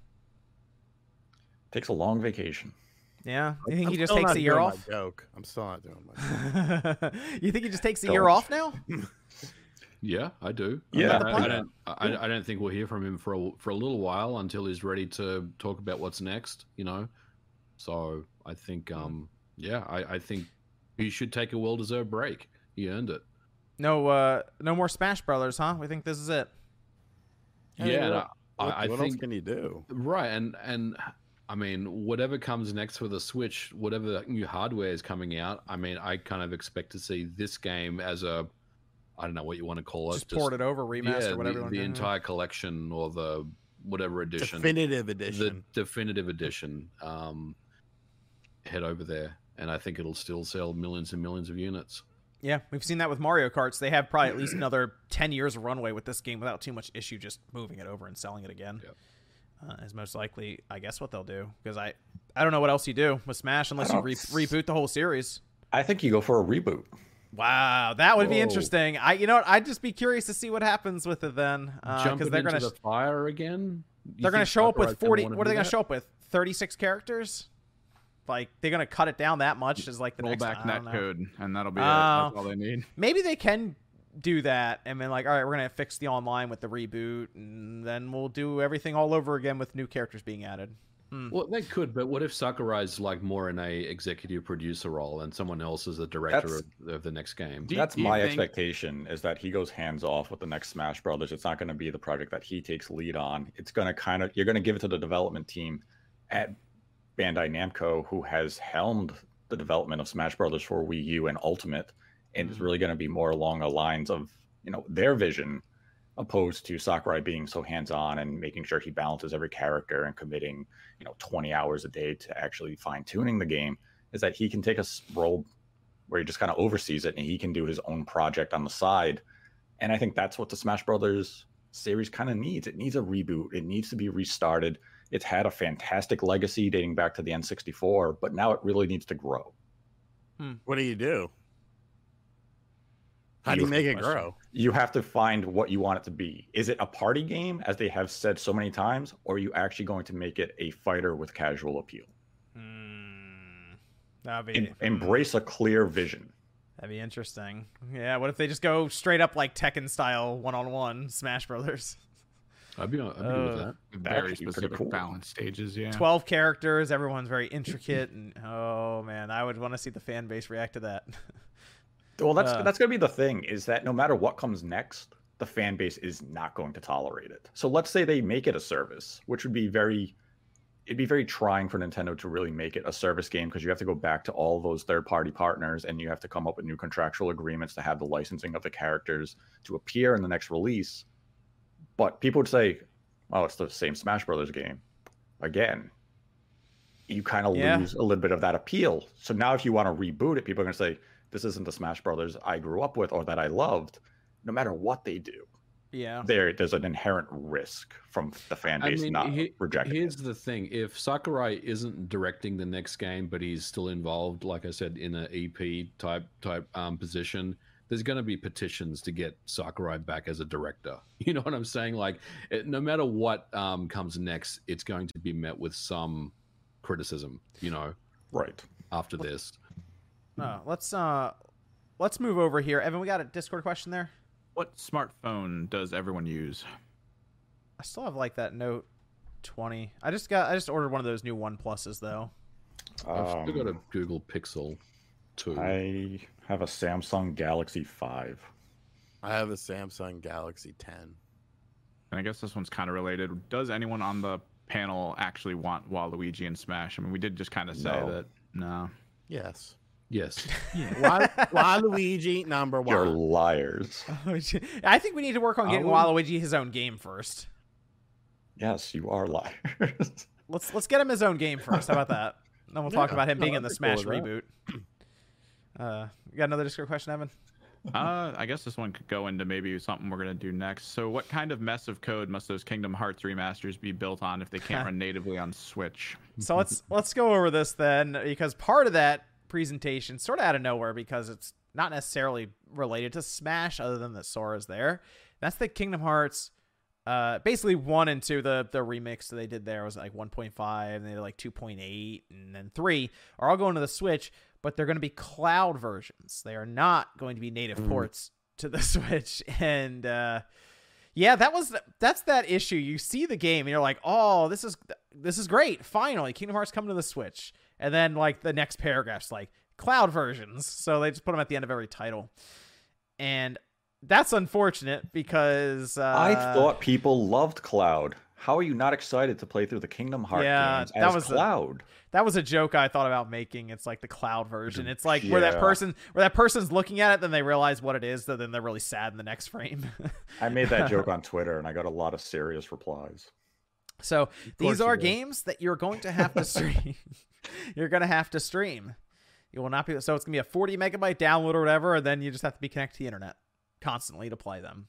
Takes a long vacation. Yeah, you think he just takes a year off? I'm still not doing my joke. You think he just takes a year off now? Yeah, I do. Yeah, I don't think we'll hear from him for a little while until he's ready to talk about what's next. You know, so I think, yeah, I think he should take a well-deserved break. He earned it. No, no more Smash Brothers, huh? We think this is it. Yeah, what else can he do? Right, and. I mean, whatever comes next for the Switch, whatever new hardware is coming out, I mean, I kind of expect to see this game as a, I don't know what you want to call it. Just port it over, remaster, yeah, whatever. The entire collection or the whatever edition. Definitive edition. The definitive edition. Head over there, and I think it'll still sell millions and millions of units. Yeah, we've seen that with Mario Karts. They have probably at least another 10 years of runway with this game without too much issue just moving it over and selling it again. Yep. Is most likely, I guess, what they'll do. Because I don't know what else you do with Smash unless you reboot the whole series. I think you go for a reboot. Wow, that would be interesting. You know what? I'd just be curious to see what happens with it then. Jumping into the fire again? They're going to show up with 40... What are they going to show up with? 36 characters? Like, they're going to cut it down that much is like the next... Roll back that code, and that'll be it. That's all they need. Maybe they can... do that and then like, all right, we're gonna fix the online with the reboot and then we'll do everything all over again with new characters being added. Well, they could, but what if Sakurai's like more in a executive producer role and someone else is the director of the next game? That's my expectation, is that he goes hands off with the next Smash Brothers. It's not going to be the project that he takes lead on. It's going to kind of, you're going to give it to the development team at Bandai Namco, who has helmed the development of Smash Brothers for Wii U and Ultimate. And it's really going to be more along the lines of, you know, their vision, opposed to Sakurai being so hands-on and making sure he balances every character and committing, you know, 20 hours a day to actually fine-tuning the game. Is that he can take a role where he just kind of oversees it and he can do his own project on the side. And I think that's what the Smash Brothers series kind of needs. It needs a reboot. It needs to be restarted. It's had a fantastic legacy dating back to the N64, but now it really needs to grow. What do? How do you make it grow? You have to find what you want it to be. Is it a party game, as they have said so many times, or are you actually going to make it a fighter with casual appeal? Embrace a clear vision. That'd be interesting. Yeah, what if they just go straight up like Tekken style one-on-one Smash Brothers? I'd be with that. Very specific balance stages, yeah. 12 characters, everyone's very intricate, and oh man, I would want to see the fan base react to that. Well, that's going to be the thing, is that no matter what comes next, the fan base is not going to tolerate it. So let's say they make it a service, which would be very, it'd be very trying for Nintendo to really make it a service game, because you have to go back to all those third-party partners and you have to come up with new contractual agreements to have the licensing of the characters to appear in the next release. But people would say, oh, it's the same Smash Brothers game again. You kind of lose a little bit of that appeal. So now if you want to reboot it, people are going to say, this isn't the Smash Brothers I grew up with or that I loved, no matter what they do. Yeah. There's an inherent risk from the fan base rejecting it. Here's the thing. If Sakurai isn't directing the next game, but he's still involved, like I said, in an EP type position, there's going to be petitions to get Sakurai back as a director. You know what I'm saying? Like, it, no matter what comes next, it's going to be met with some criticism, you know? Right. After this. Let's move over here. Evan, we got a Discord question there. What smartphone does everyone use? I still have like that Note 20. I just ordered one of those new OnePluses though. I've still got a Google Pixel 2. I have a Samsung Galaxy 5. I have a Samsung Galaxy 10. And I guess this one's kind of related. Does anyone on the panel actually want Waluigi and Smash? I mean, we did just kind of say that. No. Yes. Yes. Yeah. Waluigi number one. You're liars. I think we need to work on getting Waluigi his own game first. Yes, you are liars. Let's get him his own game first. How about that? Then we'll talk about him being in the Smash reboot. You got another Discord question, Evan? I guess this one could go into maybe something we're going to do next. So what kind of mess of code must those Kingdom Hearts remasters be built on if they can't run natively on Switch? So let's go over this then, because part of that presentation sort of out of nowhere, because it's not necessarily related to Smash other than that Sora's there. That's the Kingdom Hearts basically 1 and 2, the remix that they did there was like 1.5 and they did like 2.8 and then 3 are all going to the Switch, but they're going to be cloud versions. They are not going to be native ports to the Switch. And yeah, that's that issue. You see the game and you're like, oh, this is great. Finally, Kingdom Hearts coming to the Switch. And then, like, the next paragraph's like cloud versions. So they just put them at the end of every title. And that's unfortunate because I thought people loved cloud. How are you not excited to play through the Kingdom Hearts games as cloud? That was a joke I thought about making. It's like the cloud version. It's like where that person's looking at it, then they realize what it is, then they're really sad in the next frame. I made that joke on Twitter, and I got a lot of serious replies. So these are games that you're going to have to stream. You're going to have to stream. You will not be. So it's going to be a 40 megabyte download or whatever. And then you just have to be connected to the internet constantly to play them.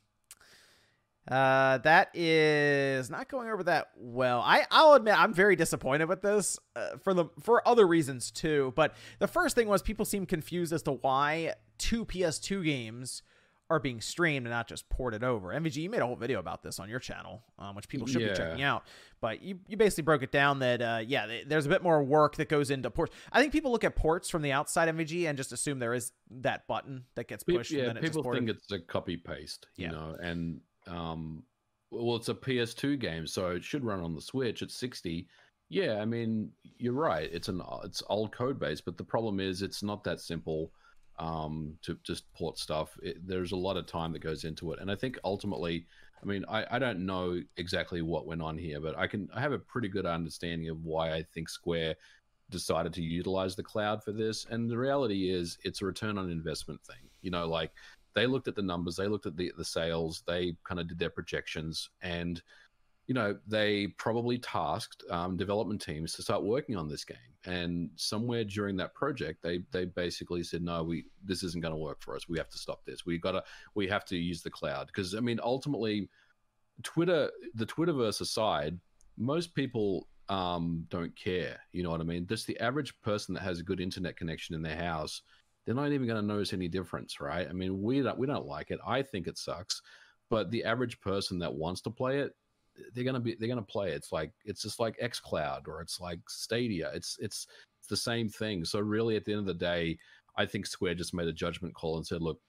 That is not going over that well. I'll admit I'm very disappointed with this for other reasons too. But the first thing was people seemed confused as to why two PS2 games are being streamed and not just ported over. MVG, you made a whole video about this on your channel, which people should be checking out. But you basically broke it down that, there's a bit more work that goes into ports. I think people look at ports from the outside, MVG, and just assume there is that button that gets pushed. Yeah, and then people think it's a copy-paste, you know, and, well, it's a PS2 game, so it should run on the Switch at 60. Yeah, I mean, you're right. It's old code base, but the problem is it's not that simple. To just port stuff, there's a lot of time that goes into it, and I think ultimately, I mean, I don't know exactly what went on here, but I have a pretty good understanding of why I think Square decided to utilize the cloud for this. And the reality is, it's a return on investment thing. You know, like they looked at the numbers, they looked at the sales, they kind of did their projections, and you know, they probably tasked development teams to start working on this game. And somewhere during that project, they basically said, no, this isn't going to work for us. We have to stop this. We have to use the cloud. Because I mean, ultimately, the Twitterverse aside, most people don't care. You know what I mean? Just the average person that has a good internet connection in their house, they're not even going to notice any difference, right? I mean, we don't like it. I think it sucks, but the average person that wants to play it, they're gonna play it. It's just like xCloud or it's like Stadia. It's the same thing. So really, at the end of the day, I think Square just made a judgment call and said, look,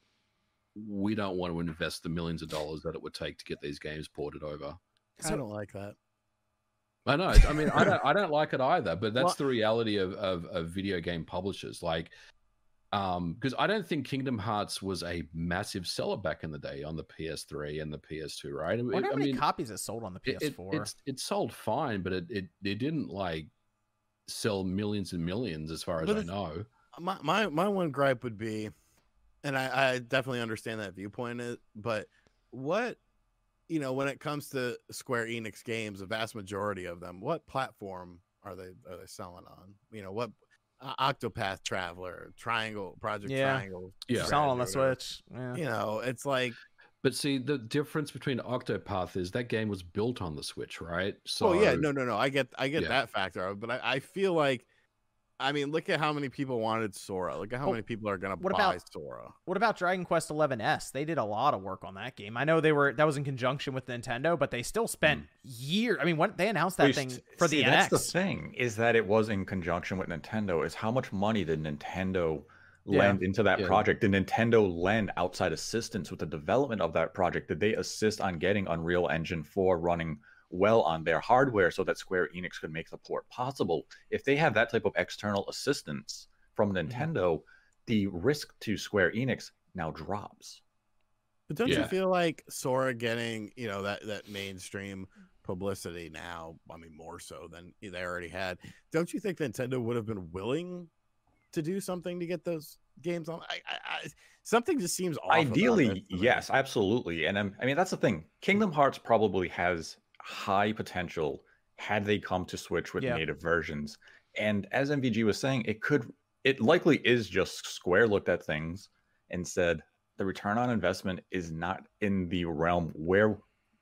we don't want to invest the millions of dollars that it would take to get these games ported over. I don't like that. I know. I mean, I don't like it either. But that's the reality of video game publishers. Like, because I don't think Kingdom Hearts was a massive seller back in the day on the PS3 and the PS2, right? I wonder how many copies it sold on the PS4. It sold fine, but it didn't like sell millions and millions as far as I know. My one gripe would be, and I definitely understand that viewpoint, but what, you know, when it comes to Square Enix games, the vast majority of them, what platform are they selling on? You know, what Octopath Traveler, Project Triangle. Yeah, it's all on the Switch. Yeah. You know, it's like... But see, the difference between Octopath is that game was built on the Switch, right? So, I get that factor. But I feel like I mean, look at how many people wanted Sora. Look at how many people are going to buy Sora. What about Dragon Quest XI S? They did a lot of work on that game. I know they were, that was in conjunction with Nintendo, but they still spent years. I mean, when they announced that thing for the NX. That's the thing, is that it was in conjunction with Nintendo, is how much money did Nintendo lend into that project? Did Nintendo lend outside assistance with the development of that project? Did they assist on getting Unreal Engine 4 running well on their hardware so that Square Enix could make the port possible? If they have that type of external assistance from Nintendo, the risk to Square Enix now drops. But don't you feel like Sora getting, you know, that mainstream publicity now, I mean, more so than they already had, don't you think Nintendo would have been willing to do something to get those games on? Something just seems off. Ideally, yes, absolutely. And I mean, that's the thing. Kingdom Hearts probably has high potential had they come to Switch with native versions. And as MVG was saying, it likely is just Square looked at things and said, the return on investment is not in the realm we're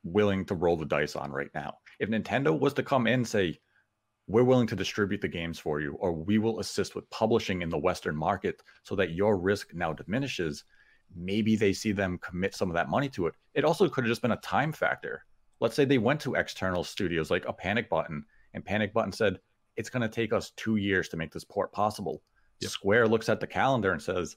willing to roll the dice on right now. If Nintendo was to come in and say, we're willing to distribute the games for you, or we will assist with publishing in the Western market so that your risk now diminishes, maybe they see them commit some of that money to it. It also could have just been a time factor. Let's say they went to external studios like a Panic Button, and Panic Button said, it's going to take us 2 years to make this port possible. Yep. Square looks at the calendar and says,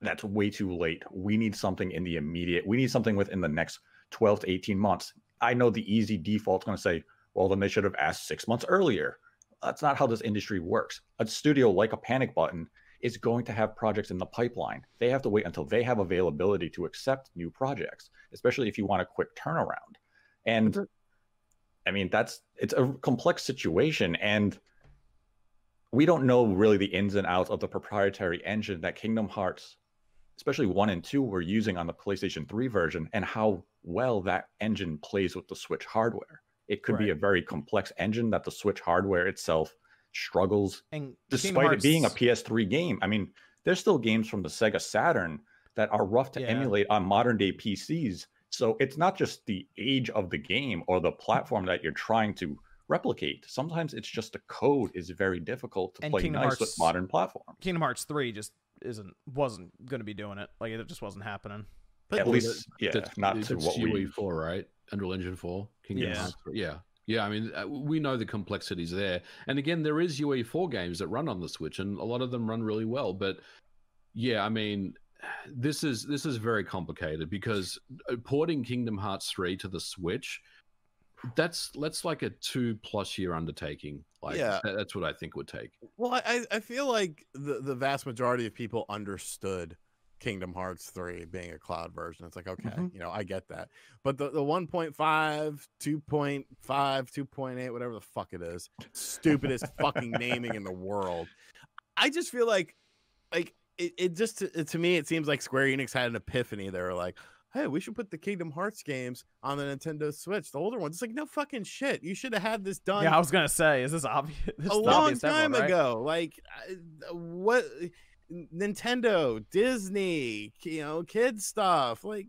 that's way too late. We need something in the immediate. We need something within the next 12 to 18 months. I know the easy default is going to say, well, then they should have asked 6 months earlier. That's not how this industry works. A studio like a Panic Button is going to have projects in the pipeline. They have to wait until they have availability to accept new projects, especially if you want a quick turnaround. And I mean, it's a complex situation, and we don't know really the ins and outs of the proprietary engine that Kingdom Hearts, especially 1 and 2, were using on the PlayStation 3 version, and how well that engine plays with the Switch hardware. It could be a very complex engine that the Switch hardware itself struggles, and despite it being a PS3 game. I mean, there's still games from the Sega Saturn that are rough to emulate on modern-day PCs. So it's not just the age of the game or the platform that you're trying to replicate. Sometimes it's just the code is very difficult to play nice with modern platforms. Kingdom Hearts 3 just wasn't going to be doing it. Like, it just wasn't happening. But at least, not to what we... GE4, right? Unreal Engine 4. Kingdom Hearts 3. Yeah. Yeah, I mean, we know the complexities there. And again, there is UE4 games that run on the Switch, and a lot of them run really well. But yeah, I mean... This is very complicated, because porting Kingdom Hearts 3 to the Switch, that's like a 2+ year undertaking. Like, that's what I think would take. Well, I feel like the vast majority of people understood Kingdom Hearts 3 being a cloud version. It's like, okay, you know, I get that. But the 1.5, 2.5, 2.8, whatever the fuck it is, stupidest fucking naming in the world. I just feel like to me, it seems like Square Enix had an epiphany. They were like, hey, we should put the Kingdom Hearts games on the Nintendo Switch, the older ones. It's like, no fucking shit. You should have had this done. Yeah, I was going to say, is this obvious? This a long time ago. Right? Like, what? Nintendo, Disney, you know, kid stuff. Like,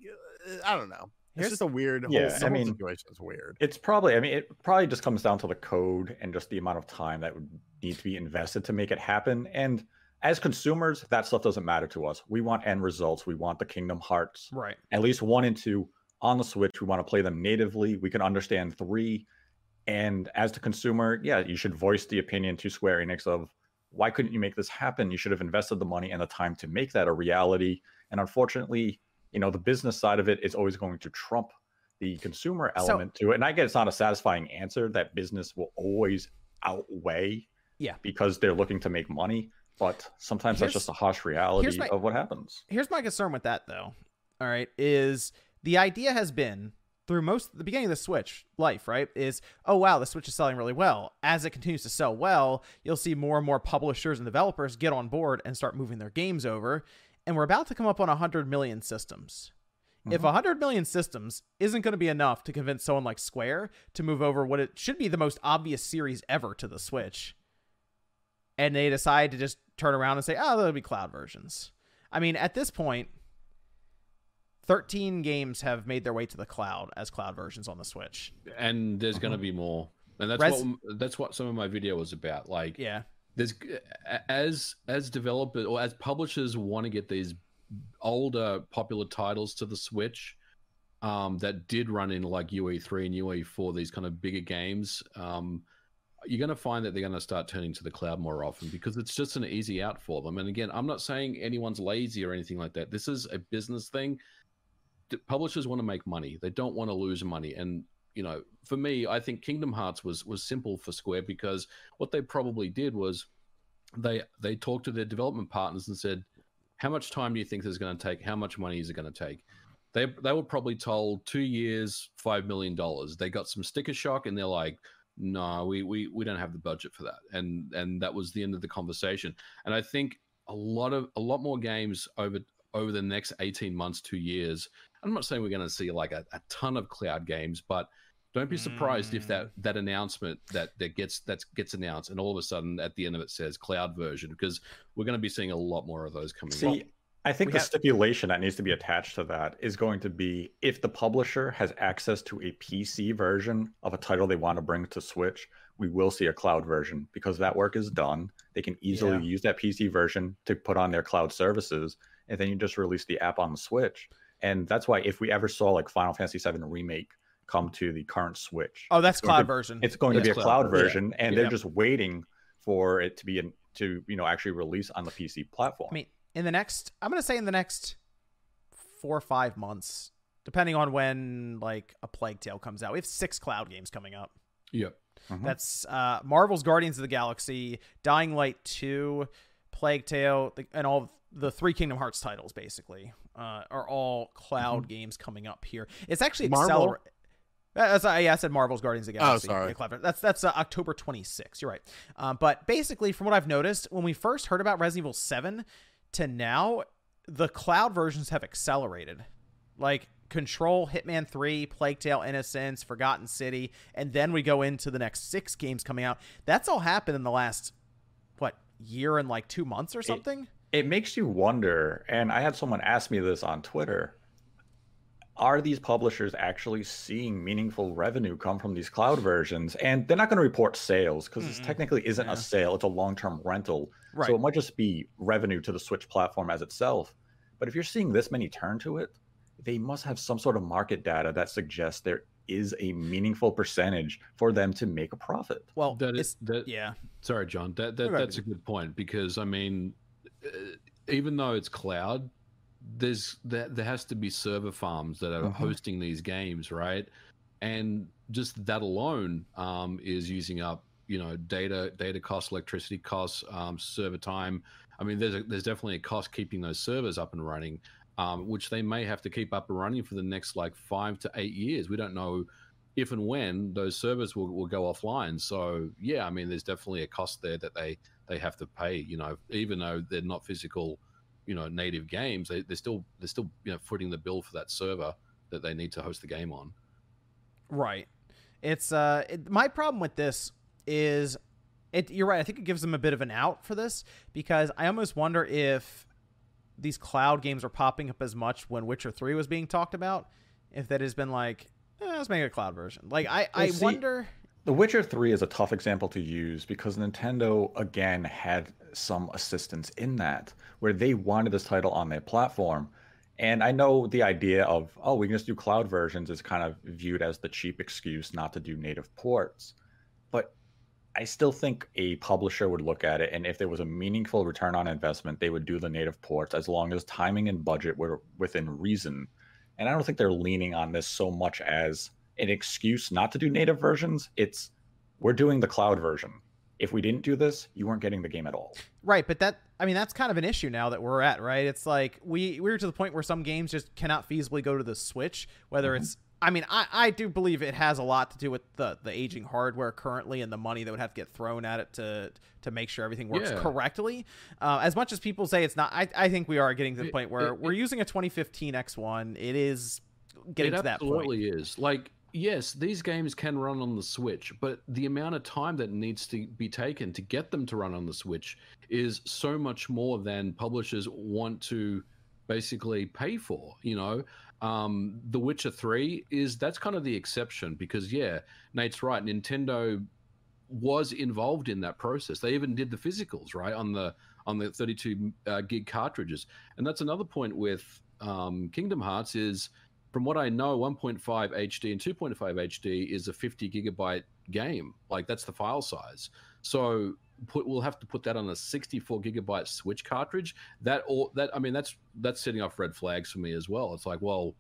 I don't know. It's just a weird whole situation. It's weird. It's probably, I mean, it probably just comes down to the code and just the amount of time that would need to be invested to make it happen. And as consumers, that stuff doesn't matter to us. We want end results. We want the Kingdom Hearts, right? At least 1 and 2 on the Switch. We want to play them natively. We can understand 3. And as the consumer, yeah, you should voice the opinion to Square Enix of, why couldn't you make this happen? You should have invested the money and the time to make that a reality. And unfortunately, you know, the business side of it is always going to trump the consumer element to it. And I get it's not a satisfying answer. That business will always outweigh, because they're looking to make money. But sometimes that's just a harsh reality of what happens. Here's my concern with that, though. All right, is the idea has been through the beginning of the Switch life, right? Is, oh, wow, the Switch is selling really well. As it continues to sell well, you'll see more and more publishers and developers get on board and start moving their games over. And we're about to come up on 100 million systems. If 100 million systems isn't going to be enough to convince someone like Square to move over what it should be the most obvious series ever to the Switch, and they decide to just turn around and say, oh, there'll be cloud versions. I mean, at this point, 13 games have made their way to the cloud as cloud versions on the Switch. And there's going to be more. And that's what some of my video was about. Like, there's as developers or as publishers want to get these older popular titles to the Switch that did run in like UE3 and UE4, these kind of bigger games, you're going to find that they're going to start turning to the cloud more often because it's just an easy out for them. And again, I'm not saying anyone's lazy or anything like that. This is a business thing. Publishers want to make money. They don't want to lose money. And, you know, for me, I think Kingdom Hearts was simple for Square because what they probably did was they talked to their development partners and said, how much time do you think this is going to take? How much money is it going to take? They were probably told 2 years, $5 million. They got some sticker shock and they're like, no, we don't have the budget for that. And that was the end of the conversation. And I think a lot more games over the next 18 months, 2 years, I'm not saying we're going to see like a ton of cloud games, but don't be surprised if that announcement that gets announced and all of a sudden at the end of it says cloud version, because we're going to be seeing a lot more of those coming up. See, I think the stipulation that needs to be attached to that is going to be if the publisher has access to a PC version of a title they want to bring to Switch, we will see a cloud version because that work is done. They can easily use that PC version to put on their cloud services, and then you just release the app on the Switch. And that's why if we ever saw like Final Fantasy VII Remake come to the current Switch, oh, that's cloud version. It's going to be a cloud version, and they're just waiting for it to be actually release on the PC platform. I mean, in the next 4 or 5 months, depending on when like a Plague Tale comes out, we have 6 cloud games coming up. Yeah, that's Marvel's Guardians of the Galaxy, Dying Light 2, Plague Tale, and all of the 3 Kingdom Hearts titles basically are all cloud games coming up here. It's actually accelerating. I said Marvel's Guardians of the Galaxy. Oh, sorry. That's October 26th. You're right. But basically, from what I've noticed, when we first heard about Resident Evil 7 to now, the cloud versions have accelerated. Like Control, Hitman 3, Plague Tale, Innocence, Forgotten City, and then we go into the next 6 games coming out. That's all happened in the last, year and like 2 months or something? It makes you wonder, and I had someone ask me this on Twitter, are these publishers actually seeing meaningful revenue come from these cloud versions? And they're not going to report sales because this technically isn't a sale. It's a long-term rental. Right. So it might just be revenue to the Switch platform as itself. But if you're seeing this many turn to it, they must have some sort of market data that suggests there is a meaningful percentage for them to make a profit. Well, sorry, John, that's a good point because, I mean, even though it's cloud, there has to be server farms that are hosting these games, right? And just that alone is using up, data costs, electricity costs, server time. I mean, there's definitely a cost keeping those servers up and running, which they may have to keep up and running for the next 5 to 8 years. We don't know if and when those servers will go offline. So yeah, I mean, there's definitely a cost there that they have to pay. Even though they're not physical, native games, they're still footing the bill for that server that they need to host the game on. Right. It's my problem with this is you're right. I think it gives them a bit of an out for this because I almost wonder if these cloud games are popping up as much when Witcher 3 was being talked about, if that has been like, let's make a cloud version. I wonder. The Witcher 3 is a tough example to use because Nintendo, again, had some assistance in that, where they wanted this title on their platform. And I know the idea of, we can just do cloud versions is kind of viewed as the cheap excuse not to do native ports. But I still think a publisher would look at it, and if there was a meaningful return on investment, they would do the native ports as long as timing and budget were within reason. And I don't think they're leaning on this so much as an excuse not to do native versions. It's we're doing the cloud version. If we didn't do this, you weren't getting the game at all. Right, but that's kind of an issue now that we're at, right? It's like we're to the point where some games just cannot feasibly go to the Switch, whether it's I do believe it has a lot to do with the aging hardware currently and the money that would have to get thrown at it to make sure everything works correctly. As much as people say it's not, I think we are getting to the point where we're using a 2015 X1. It is getting to that point. It absolutely is. Yes, these games can run on the Switch, but the amount of time that needs to be taken to get them to run on the Switch is so much more than publishers want to basically pay for. The Witcher 3 that's kind of the exception because Nate's right. Nintendo was involved in that process. They even did the physicals, right, on the 32 gig cartridges. And that's another point with Kingdom Hearts is, from what I know, 1.5 HD and 2.5 HD is a 50 gigabyte game. Like, that's the file size. So we'll have to put that on a 64 gigabyte Switch cartridge. That's setting off red flags for me as well. It's like, well,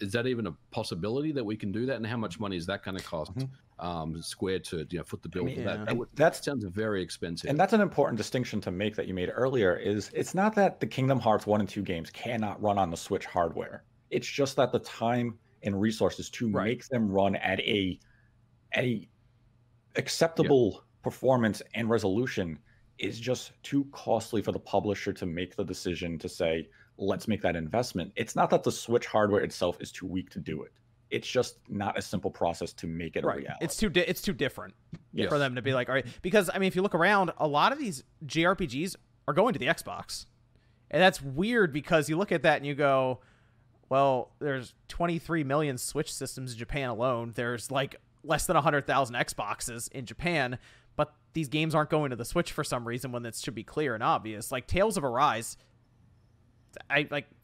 is that even a possibility that we can do that? And how much money is that going to cost Square to foot the bill for that? That sounds very expensive. And that's an important distinction to make that you made earlier, is it's not that the Kingdom Hearts 1 and 2 games cannot run on the Switch hardware. It's just that the time and resources to make them run at a acceptable performance and resolution is just too costly for the publisher to make the decision to say, let's make that investment. It's not that the Switch hardware itself is too weak to do it. It's just not a simple process to make it a reality. It's too different for them to be like, all right. Because, I mean, if you look around, a lot of these JRPGs are going to the Xbox. And that's weird, because you look at that and you go, well, there's 23 million Switch systems in Japan alone. There's like less than 100,000 Xboxes in Japan, but these games aren't going to the Switch for some reason when that should be clear and obvious. Like Tales of Arise,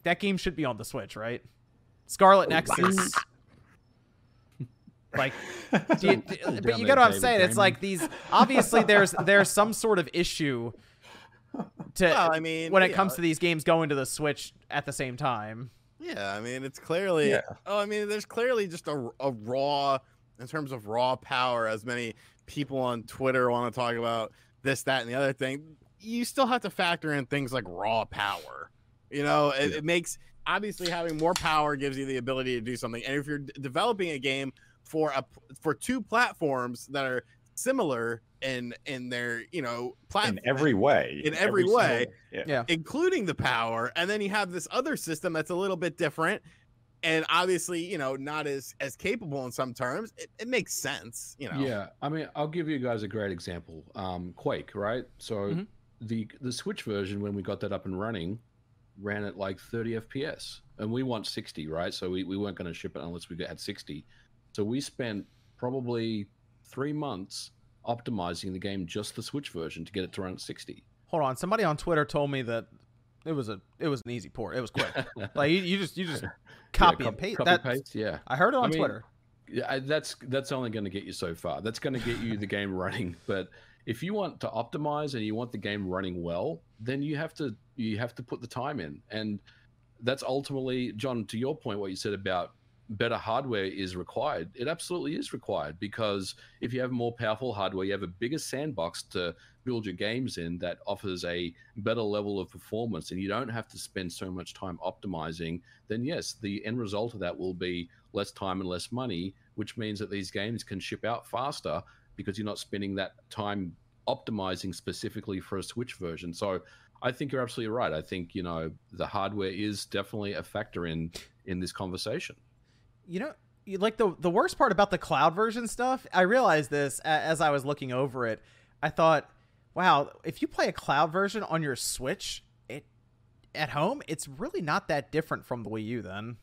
that game should be on the Switch, right? Scarlet Nexus. Like, but you get what I'm saying. It's like these. Obviously, there's some sort of issue when it comes to these games going to the Switch at the same time. Yeah, I mean, it's clearly. Yeah. Oh, I mean, there's clearly just a raw, in terms of raw power, as many people on Twitter want to talk about this, that, and the other thing. You still have to factor in things like raw power. You know, it makes, obviously having more power gives you the ability to do something. And if you're developing a game for two platforms that are similar in their platform in every way, including the power, and then you have this other system that's a little bit different and obviously not as capable in some terms, it makes sense. I mean, I'll give you guys a great example. Quake, right? So the Switch version, when we got that up and running, ran at like 30 FPS, and we want 60, right? So we weren't going to ship it unless we had 60. So we spent probably 3 months optimizing the game, just the Switch version, to get it to run at 60. Hold on, somebody on Twitter told me that it was an easy port. It was quick. Like you just copy and paste. Yeah, I heard it on Twitter. Yeah, that's only going to get you so far. That's going to get you the game running, but if you want to optimize and you want the game running well, then you have to put the time in. And that's ultimately, John, to your point, what you said about better hardware is required. It absolutely is required, because if you have more powerful hardware, you have a bigger sandbox to build your games in that offers a better level of performance, and you don't have to spend so much time optimizing. Then yes, the end result of that will be less time and less money, which means that these games can ship out faster, because you're not spending that time optimizing specifically for a Switch version. So I think you're absolutely right. I think, the hardware is definitely a factor in this conversation. Like the worst part about the cloud version stuff, I realized this as I was looking over it. I thought, wow, if you play a cloud version on your Switch at home, it's really not that different from the Wii U then.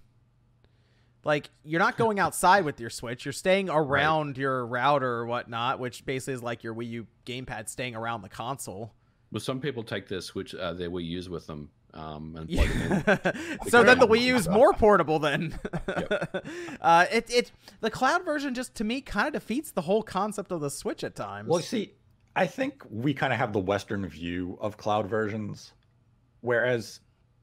Like, you're not going outside with your Switch. You're staying around your router or whatnot, which basically is like your Wii U gamepad staying around the console. Well, some people take their Switch, their Wii U's with them, and plug them in. So then the Wii U's more portable then. Yep. The cloud version just, to me, kind of defeats the whole concept of the Switch at times. Well, see, I think we kind of have the Western view of cloud versions, whereas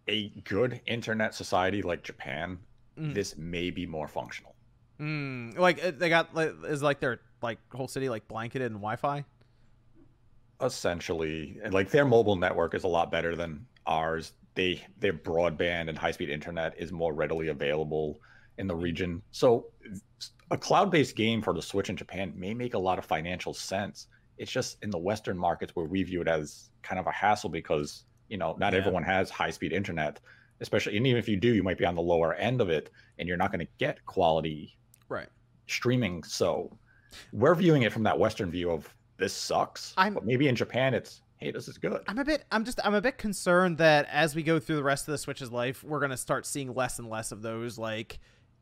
a good internet society like Japan, this may be more functional. Like they got their whole city blanketed in Wi-Fi. Essentially, their mobile network is a lot better than ours. Their broadband and high-speed internet is more readily available in the region. So a cloud-based game for the Switch in Japan may make a lot of financial sense. It's just in the Western markets where we view it as kind of a hassle, because not everyone has high-speed internet. Especially, and even if you do, you might be on the lower end of it, and you're not going to get quality streaming. So we're viewing it from that Western view of this sucks. But maybe in Japan, it's, hey, this is good. I'm a bit concerned that as we go through the rest of the Switch's life, we're going to start seeing less and less of those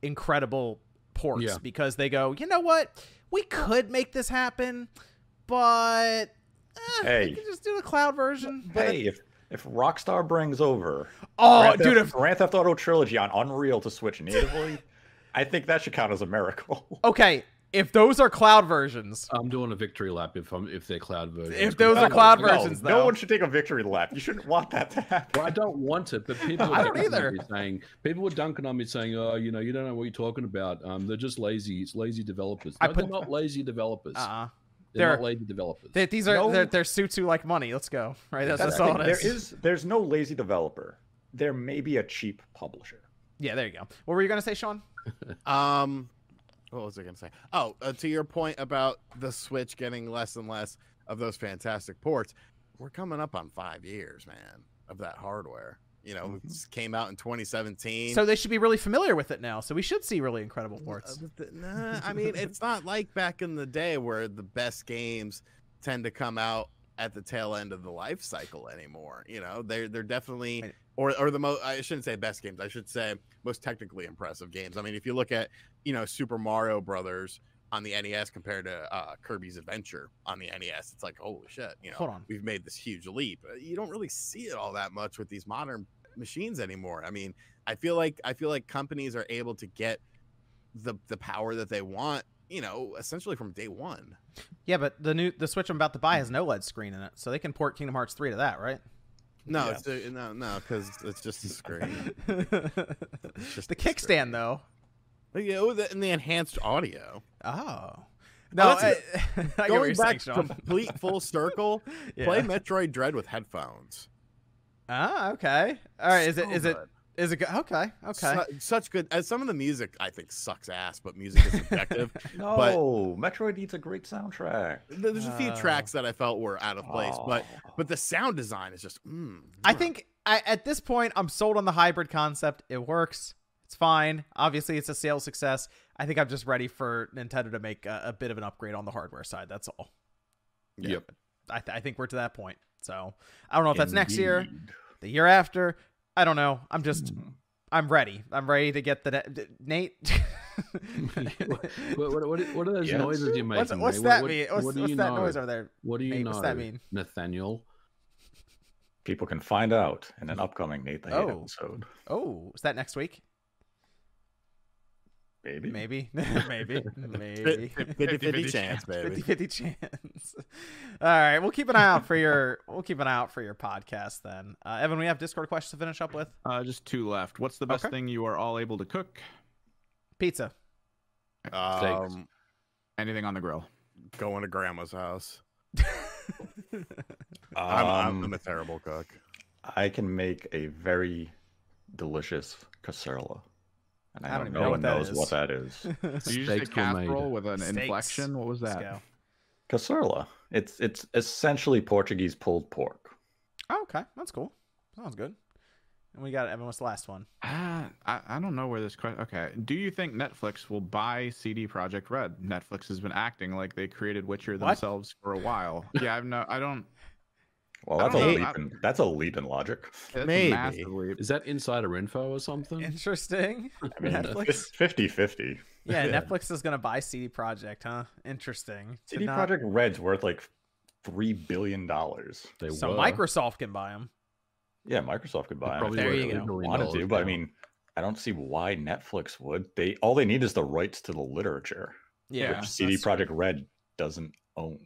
incredible ports, because they go, you know what? We could make this happen, But hey, you can just do the cloud version. But hey, if Rockstar brings over Grand Theft Auto Trilogy on Unreal to Switch natively, I think that should count as a miracle. Okay, if those are cloud versions, I'm doing a victory lap. If they're cloud versions, if those are cloud versions, no one should take a victory lap. You shouldn't want that to happen. Well, I don't want it, but people I don't either. People were dunking on me saying, "Oh, you know, you don't know what you're talking about. They're just lazy. It's lazy developers." No, they're not lazy developers. They're not lazy developers. They're suits who like money. Let's go. Right. That's all it is. There's no lazy developer. There may be a cheap publisher. Yeah. There you go. What were you gonna say, Sean? What was I gonna say? Oh, to your point about the Switch getting less and less of those fantastic ports, we're coming up on 5 years, man, of that hardware. You know, it just came out in 2017. So they should be really familiar with it now. So we should see really incredible ports. Nah, I mean, it's not like back in the day where the best games tend to come out at the tail end of the life cycle anymore. You know, they're definitely, or the most, I shouldn't say best games. I should say most technically impressive games. I mean, if you look at, you know, Super Mario Brothers on the NES compared to Kirby's Adventure on the NES, it's like, holy shit, you know, we've made this huge leap. You don't really see it all that much with these modern machines anymore. I mean, I feel like companies are able to get the power that they want, you know, essentially from day one. Yeah, but the Switch I'm about to buy has an OLED screen in it, so they can port Kingdom Hearts 3 to that, right? No, yeah. no, because it's just a screen. It's just the kickstand, though. You know, and the enhanced audio. Oh. No, I going back saying, complete full circle. Yeah. Play Metroid Dread with headphones. Ah, okay. All right. Is it good? Okay. Okay. Such good. As some of the music, I think, sucks ass, but music is subjective. No, but Metroid needs a great soundtrack. There's a few tracks that I felt were out of place, but the sound design is just. I think at this point, I'm sold on the hybrid concept. It works. It's fine. Obviously, it's a sales success. I think I'm just ready for Nintendo to make a bit of an upgrade on the hardware side. That's all. Yeah. Yep. I think we're to that point. So I don't know if that's next year, the year after. I don't know. I'm ready. I'm ready to get the Nate. what are those noises you're making? What's that mean? What's that noise over there? What do you know? What's that mean, Nathaniel? People can find out in an upcoming Nate the Hate episode. Oh, is that next week? Maybe. 50-50 chance, baby. 50-50 chance. All right, we'll keep an eye out for your. We'll keep an eye out for your podcast then. Evan, we have Discord questions to finish up with. Just two left. What's the best thing you are all able to cook? Pizza. Steaks. Anything on the grill. Going to grandma's house. I'm a terrible cook. I can make a very delicious casserula. And I don't even know what that knows is. What that is. So you just a casserole with an inflection? What was that? Casserula. It's essentially Portuguese pulled pork. Oh, okay. That's cool. Sounds good. And we got Evan. What's the last one? I don't know where this question... Okay. Do you think Netflix will buy CD Projekt Red? Netflix has been acting like they created Witcher themselves for a while. Yeah, I don't... Well, that's a leap in logic. Maybe. Is that insider info or something? Interesting. I mean, Netflix 50-50. Yeah, Netflix is going to buy CD Projekt, huh? Interesting. CD Projekt Red's worth like $3 billion. So Microsoft can buy them. Yeah, Microsoft could buy them. There you go. Wanted to, but I mean, I don't see why Netflix would. All they need is the rights to the literature. Yeah. Which CD Projekt Red doesn't own.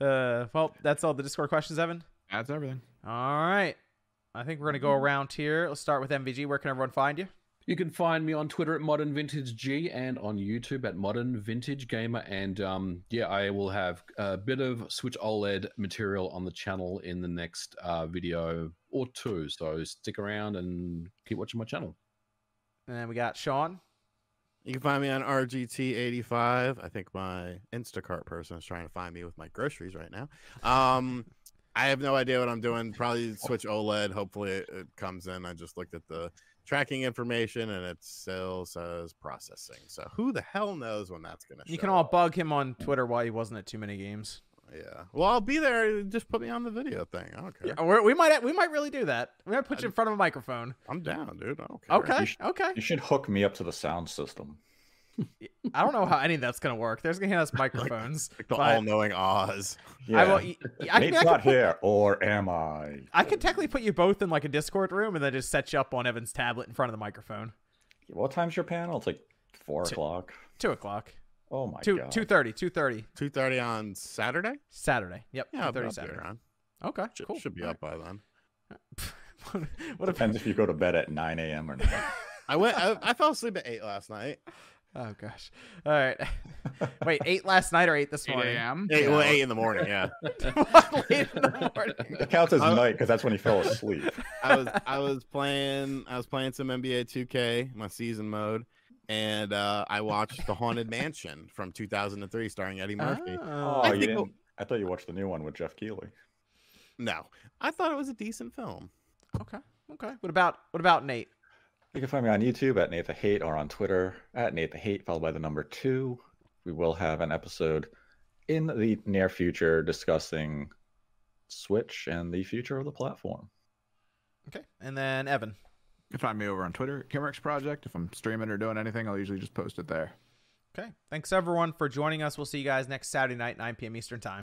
Well, that's all the Discord questions, Evan. That's everything. All right. I think we're going to go around here. Let's start with MVG. Where can everyone find you? You can find me on Twitter at Modern Vintage G and on YouTube at Modern Vintage Gamer. And yeah, I will have a bit of Switch OLED material on the channel in the next video or two. So stick around and keep watching my channel. And then we got Sean. You can find me on RGT85. I think my Instacart person is trying to find me with my groceries right now. I have no idea what I'm doing. Probably Switch OLED. Hopefully it comes in. I just looked at the tracking information and it still says processing. So who the hell knows when that's going to show. You can all bug him on Twitter while he wasn't at too many games. Yeah. Well, I'll be there. Just put me on the video thing. I don't care. Yeah, we might really do that. We might put you in front of a microphone. I'm down, dude. I don't care. Okay. You should hook me up to the sound system. I don't know how any of that's going to work. There's going to hand us microphones. Like the all-knowing Oz. Yeah. I mean, Nate's not here, or am I? I could technically put you both in like a Discord room and then just set you up on Evan's tablet in front of the microphone. What time's your panel? It's like 4 o'clock. 2 o'clock. Oh my god. 2:30. 2:30 on Saturday? Saturday. Yep. Yeah, 2:30 Saturday. Okay. Cool. Should be up by then. What depends if you go to bed at 9 a.m. or not. I fell asleep at 8 last night. Oh gosh. All right. Wait, 8 last night or 8 this morning? 8 a.m. Well, 8 in the morning, yeah. Late in the morning. It counts as night because that's when he fell asleep. I was playing some NBA 2K, my season mode, and I watched The Haunted Mansion from 2003 starring Eddie Murphy. I thought you watched the new one with Jeff Keighley. No, I thought it was a decent film. Okay, okay. What about Nate? You can find me on YouTube at Nate the Hate or on Twitter at Nate the Hate followed by the number 2. We will have an episode in the near future discussing Switch and the future of the platform. Okay, and then Evan. You can find me over on Twitter, Kimrex Project. If I'm streaming or doing anything, I'll usually just post it there. Okay, thanks everyone for joining us. We'll see you guys next Saturday night, 9 p.m. Eastern Time.